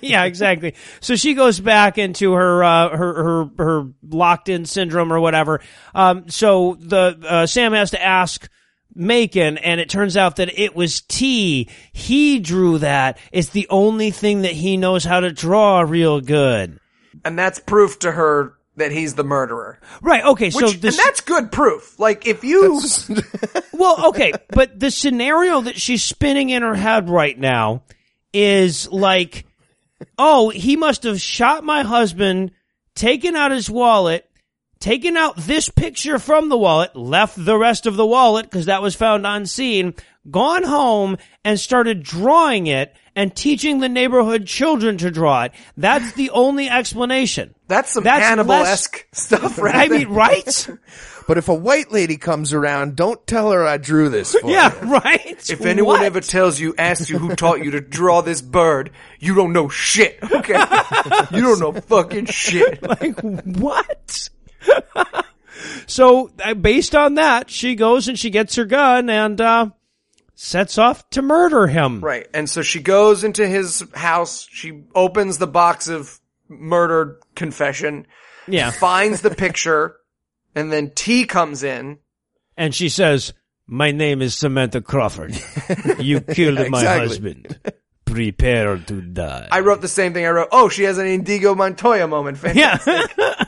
Yeah, exactly. So she goes back into her uh, her her her locked-in syndrome or whatever. Um, so the uh, Sam has to ask Macon, and it turns out that it was T. He drew that. It's the only thing that he knows how to draw real good. And that's proof to her that he's the murderer. Right, okay. Which, so this, and that's good proof. Like, if you... Well, okay, but the scenario that she's spinning in her head right now is like... Oh, he must have shot my husband, taken out his wallet, taken out this picture from the wallet, left the rest of the wallet because that was found on scene, gone home and started drawing it and teaching the neighborhood children to draw it. That's the only explanation. That's some That's Hannibal-esque less, stuff, right? I mean, right? But if a white lady comes around, don't tell her I drew this for yeah, you. Right? If anyone what? ever tells you, asks you who taught you to draw this bird, you don't know shit, okay? You don't know fucking shit. Like, what? So, uh, based on that, she goes and she gets her gun and uh sets off to murder him. Right, and so she goes into his house, she opens the box of murdered confession, yeah. finds the picture... And then T comes in. And she says, my name is Samantha Crawford. You killed yeah, exactly. my husband. Prepare to die. I wrote the same thing I wrote. Oh, she has an Indigo Montoya moment. Fantastic. Yeah.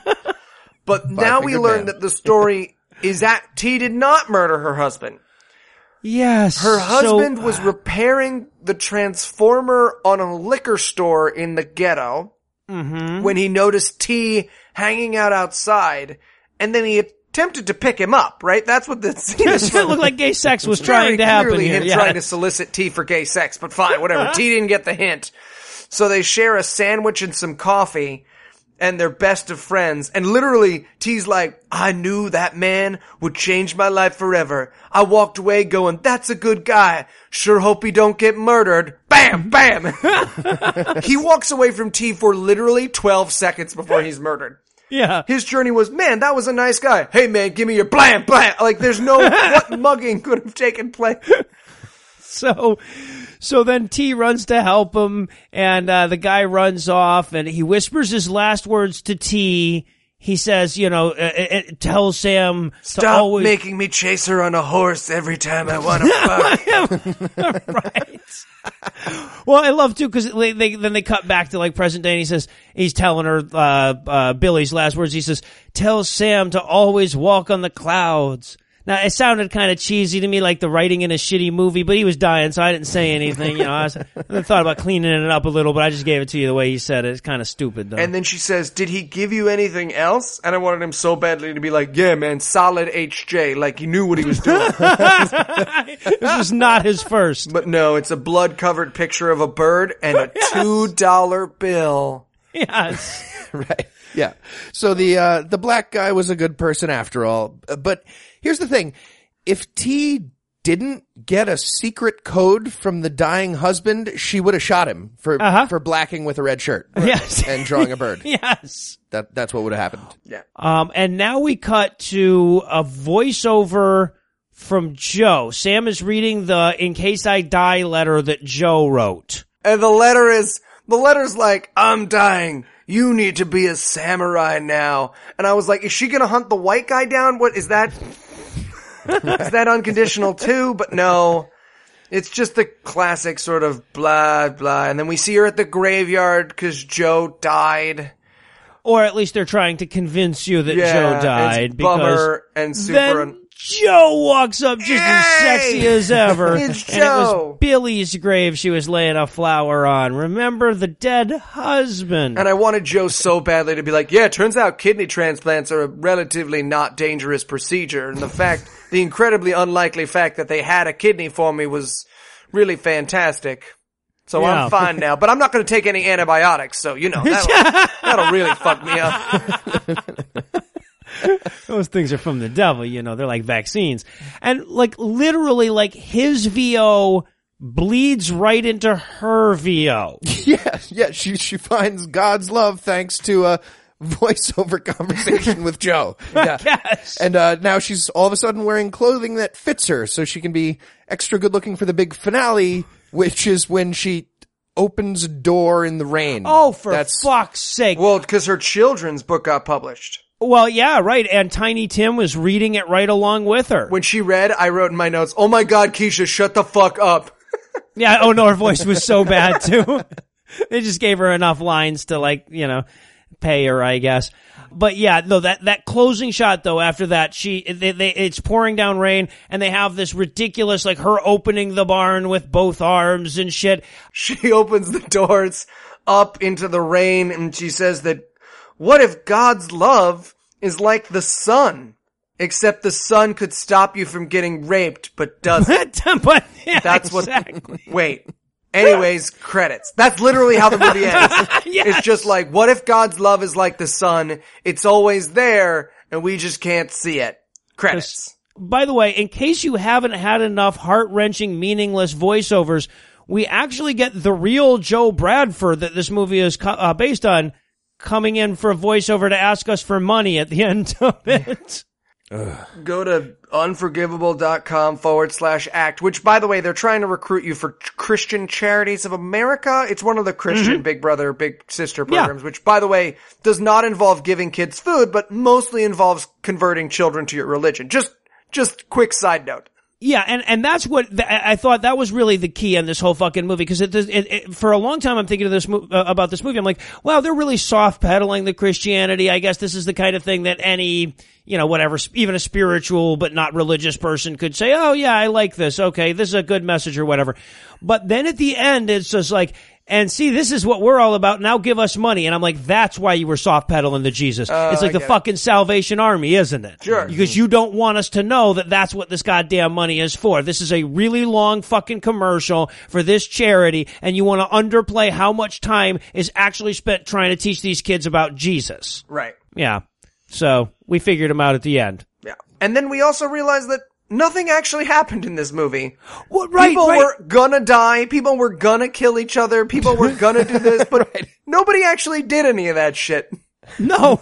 But Five now we learn that the story is that T did not murder her husband. Yes. Her husband so, uh... was repairing the transformer on a liquor store in the ghetto. mm-hmm. when he noticed T hanging out outside, and then he attempted to pick him up, right? That's what this scene is. It looked like gay sex was trying to happen here. Him yeah. trying to solicit T for gay sex, but fine, whatever. T didn't get the hint. So they share a sandwich and some coffee, and they're best of friends. And literally, T's like, I knew that man would change my life forever. I walked away going, that's a good guy. Sure hope he don't get murdered. Bam, bam. He walks away from T for literally twelve seconds before he's murdered. Yeah. His journey was, man, that was a nice guy. Hey, man, give me your blam, blam. Like, there's no what mugging could have taken place. So... So then T runs to help him, and uh, the guy runs off, and he whispers his last words to T. He says, you know, uh, uh, tells Sam Stop to always... making me chase her on a horse every time I want to fuck. Right. Well, I love, too, because they, they, then they cut back to, like, present day, and he says, he's telling her uh, uh, Billy's last words. He says, tell Sam to always walk on the clouds. Now, it sounded kind of cheesy to me, like the writing in a shitty movie, but he was dying, so I didn't say anything. You know, I, was, I thought about cleaning it up a little, but I just gave it to you the way he said it. It's kind of stupid, though. And then she says, did he give you anything else? And I wanted him so badly to be like, yeah, man, solid H J, like he knew what he was doing. This was not his first. But no, it's a blood-covered picture of a bird and a two dollar bill. Yes. Right. Yeah. So the uh, the black guy was a good person after all. But here's the thing. If T didn't get a secret code from the dying husband, she would have shot him for uh-huh. for blacking with a red shirt. Yes. And drawing a bird. Yes. That that's what would have happened. Yeah. Um and now we cut to a voiceover from Joe. Sam is reading the In Case I Die letter that Joe wrote. And the letter is the letter's like, I'm dying. You need to be a samurai now. And I was like, is she going to hunt the white guy down? What is that? Is that unconditional too? But no, it's just the classic sort of blah, blah. And then we see her at the graveyard because Joe died. Or at least they're trying to convince you that yeah, Joe died. It's bummer and super. Then un- Joe walks up just Yay! As sexy as ever. It's Joe. And it was Billy's grave she was laying a flower on. Remember the dead husband. And I wanted Joe so badly to be like, yeah, turns out kidney transplants are a relatively not dangerous procedure. And the fact, the incredibly unlikely fact that they had a kidney for me was really fantastic. So yeah. I'm fine now, but I'm not going to take any antibiotics. So, you know, that'll, that'll really fuck me up. Those things are from the devil, you know, they're like vaccines. And like literally like his V O bleeds right into her V O. Yeah, yeah, she she finds God's love thanks to a voiceover conversation with Joe. Yeah. Yes. And uh now she's all of a sudden wearing clothing that fits her so she can be extra good looking for the big finale, which is when she opens a door in the rain. Oh, for That's... fuck's sake. Well, because her children's book got published. Well, yeah, right. And Tiny Tim was reading it right along with her. When she read, I wrote in my notes, oh my God, Keisha, shut the fuck up. Yeah. Oh no, her voice was so bad too. They just gave her enough lines to like, you know, pay her, I guess. But yeah, no, that, that closing shot though, after that, she, they, they, it's pouring down rain and they have this ridiculous, like her opening the barn with both arms and shit. She opens the doors up into the rain and she says that, what if God's love is like the sun, except the sun could stop you from getting raped, but doesn't? But, yeah, that's exactly. what. Wait. Anyways, credits. That's literally how the movie ends. Yes. It's just like, what if God's love is like the sun? It's always there, and we just can't see it. Credits. By the way, in case you haven't had enough heart-wrenching, meaningless voiceovers, we actually get the real Joe Bradford that this movie is co- uh, based on. Coming in for a voiceover to ask us for money at the end of it. Go to unforgivable.com forward slash act, which, by the way, they're trying to recruit you for Christian Charities of America. It's one of the Christian mm-hmm. Big Brother, Big Sister programs, yeah. which, by the way, does not involve giving kids food, but mostly involves converting children to your religion. Just, just quick side note. Yeah, and, and that's what th- I thought that was really the key in this whole fucking movie because it, it, it, for a long time I'm thinking of this mo- uh, about this movie. I'm like, wow, they're really soft pedaling the Christianity. I guess this is the kind of thing that any, you know, whatever, even a spiritual but not religious person could say, oh yeah, I like this. Okay, this is a good message or whatever. But then at the end, it's just like and see, this is what we're all about. Now give us money. And I'm like, that's why you were soft pedaling the Jesus. Uh, it's like the it. fucking Salvation Army, isn't it? Sure. Because you don't want us to know that that's what this goddamn money is for. This is a really long fucking commercial for this charity, and you want to underplay how much time is actually spent trying to teach these kids about Jesus. Right. Yeah. So we figured him out at the end. Yeah. And then we also realized that nothing actually happened in this movie. Well, right, people right. were gonna die. People were gonna kill each other. People were gonna do this, but right. nobody actually did any of that shit. No.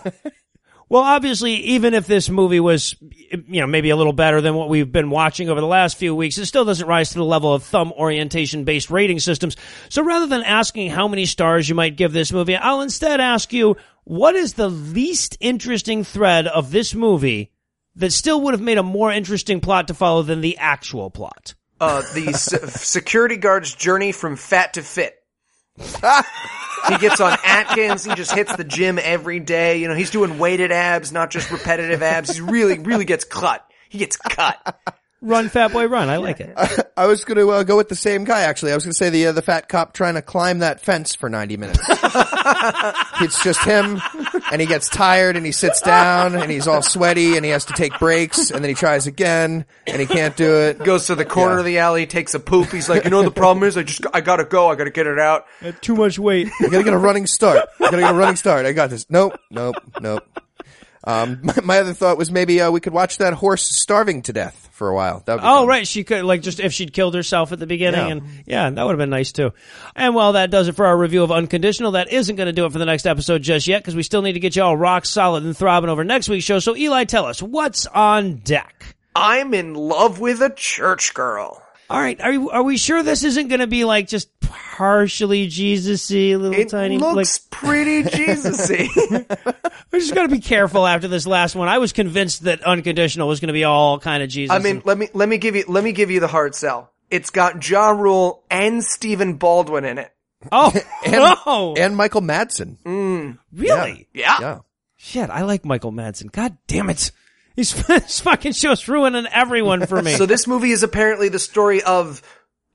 Well, obviously, even if this movie was, you know, maybe a little better than what we've been watching over the last few weeks, it still doesn't rise to the level of thumb orientation-based rating systems. So rather than asking how many stars you might give this movie, I'll instead ask you, what is the least interesting thread of this movie that still would have made a more interesting plot to follow than the actual plot? Uh, the se- security guard's journey from fat to fit. He gets on Atkins, he just hits the gym every day. You know, he's doing weighted abs, not just repetitive abs. He really, really gets cut. He gets cut. Run, fat boy, run. I like it. I, I was going to uh, go with the same guy, actually. I was going to say the uh, the fat cop trying to climb that fence for ninety minutes. It's just him, and he gets tired, and he sits down, and he's all sweaty, and he has to take breaks, and then he tries again, and he can't do it. Goes to the corner yeah. of the alley, takes a poop. He's like, you know what the problem is? I just I got to go. I got to get it out. Too much weight. I got to get a running start. I got to get a running start. I got this. Nope, nope, nope. Um, my, my other thought was maybe uh, we could watch that horse starving to death for a while. That would be oh, fun. Right. She could, like, just if she'd killed herself at the beginning. Yeah. And yeah, that would have been nice, too. And while that does it for our review of Unconditional, that isn't going to do it for the next episode just yet, because we still need to get you all rock solid and throbbing over next week's show. So, Eli, tell us, what's on deck? I'm in love with a church girl. All right. Are, you, are we sure this isn't going to be, like, just partially Jesus-y, little it tiny... It looks like... pretty Jesus-y. We just got to be careful after this last one. I was convinced that Unconditional was going to be all kind of Jesus. I mean, and... let me let me give you let me give you the hard sell. It's got Ja Rule and Stephen Baldwin in it. Oh, and, oh. and Michael Madsen. Mm. Really? Yeah. Yeah. yeah. Shit, I like Michael Madsen. God damn it. He's, this fucking show's ruining everyone for me. So this movie is apparently the story of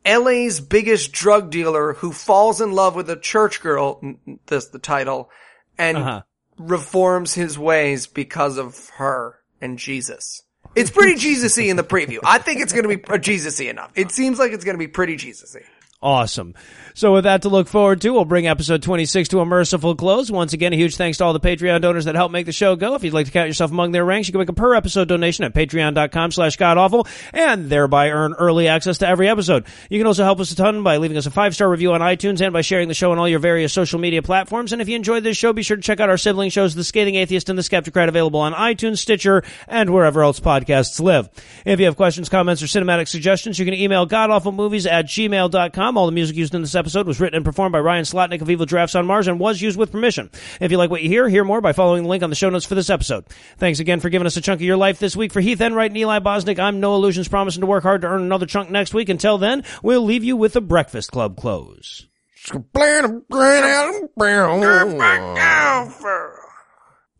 L A's biggest drug dealer who falls in love with a church girl, that's the title, and uh-huh. reforms his ways because of her and Jesus. It's pretty Jesus-y in the preview. I think it's going to be Jesus-y enough. It seems like it's going to be pretty Jesus-y. Awesome. So with that to look forward to, we'll bring episode twenty-six to a merciful close. Once again, a huge thanks to all the Patreon donors that help make the show go. If you'd like to count yourself among their ranks, you can make a per-episode donation at patreon.com slash godawful and thereby earn early access to every episode. You can also help us a ton by leaving us a five-star review on iTunes and by sharing the show on all your various social media platforms. And if you enjoyed this show, be sure to check out our sibling shows, The Scathing Atheist and The Skeptocrat, available on iTunes, Stitcher, and wherever else podcasts live. If you have questions, comments, or cinematic suggestions, you can email godawfulmovies at gmail dot com. All the music used in this episode was written and performed by Ryan Slotnick of Evil Drafts on Mars and was used with permission. If you like what you hear, hear more by following the link on the show notes for this episode. Thanks again for giving us a chunk of your life this week. For Heath Enright and Eli Bosnick, I'm No Illusions, promising to work hard to earn another chunk next week. Until then, we'll leave you with the Breakfast Club close.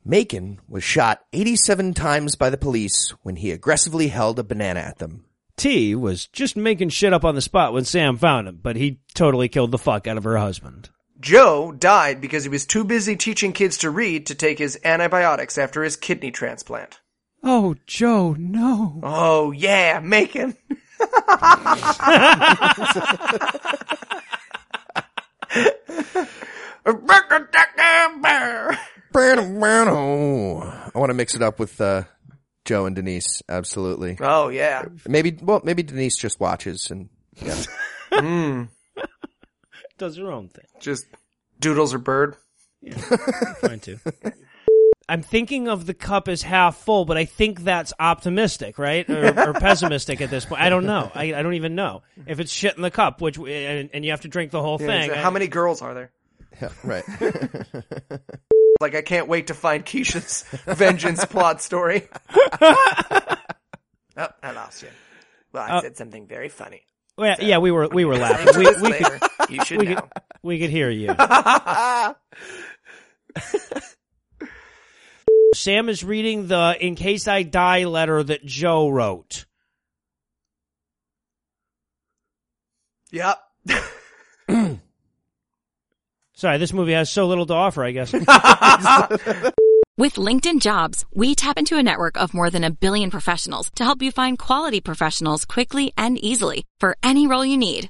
Macon was shot eighty-seven times by the police when he aggressively held a banana at them. T was just making shit up on the spot when Sam found him, but he totally killed the fuck out of her husband. Joe died because he was too busy teaching kids to read to take his antibiotics after his kidney transplant. Oh, Joe, no. Oh, yeah, Macon. I want to mix it up with... Uh... Joe and Denise, absolutely. Oh, yeah. Maybe, well, maybe Denise just watches and, yeah. mm. Does her own thing. Just doodles her bird. Yeah, fine too. I'm thinking of the cup as half full, but I think that's optimistic, right? Or, or pessimistic at this point. I don't know. I, I don't even know. If it's shit in the cup, which, and, and you have to drink the whole yeah, thing. Exactly. How I, many girls are there? Yeah, right. Like, I can't wait to find Keisha's vengeance plot story. Oh, I lost you. Well, I uh, said something very funny. Well, so. Yeah, we were we were laughing. we, we could, you should we know. Could, we could hear you. Sam is reading the In Case I Die letter that Joe wrote. Yep. Sorry, this movie has so little to offer, I guess. With LinkedIn Jobs, we tap into a network of more than a billion professionals to help you find quality professionals quickly and easily for any role you need.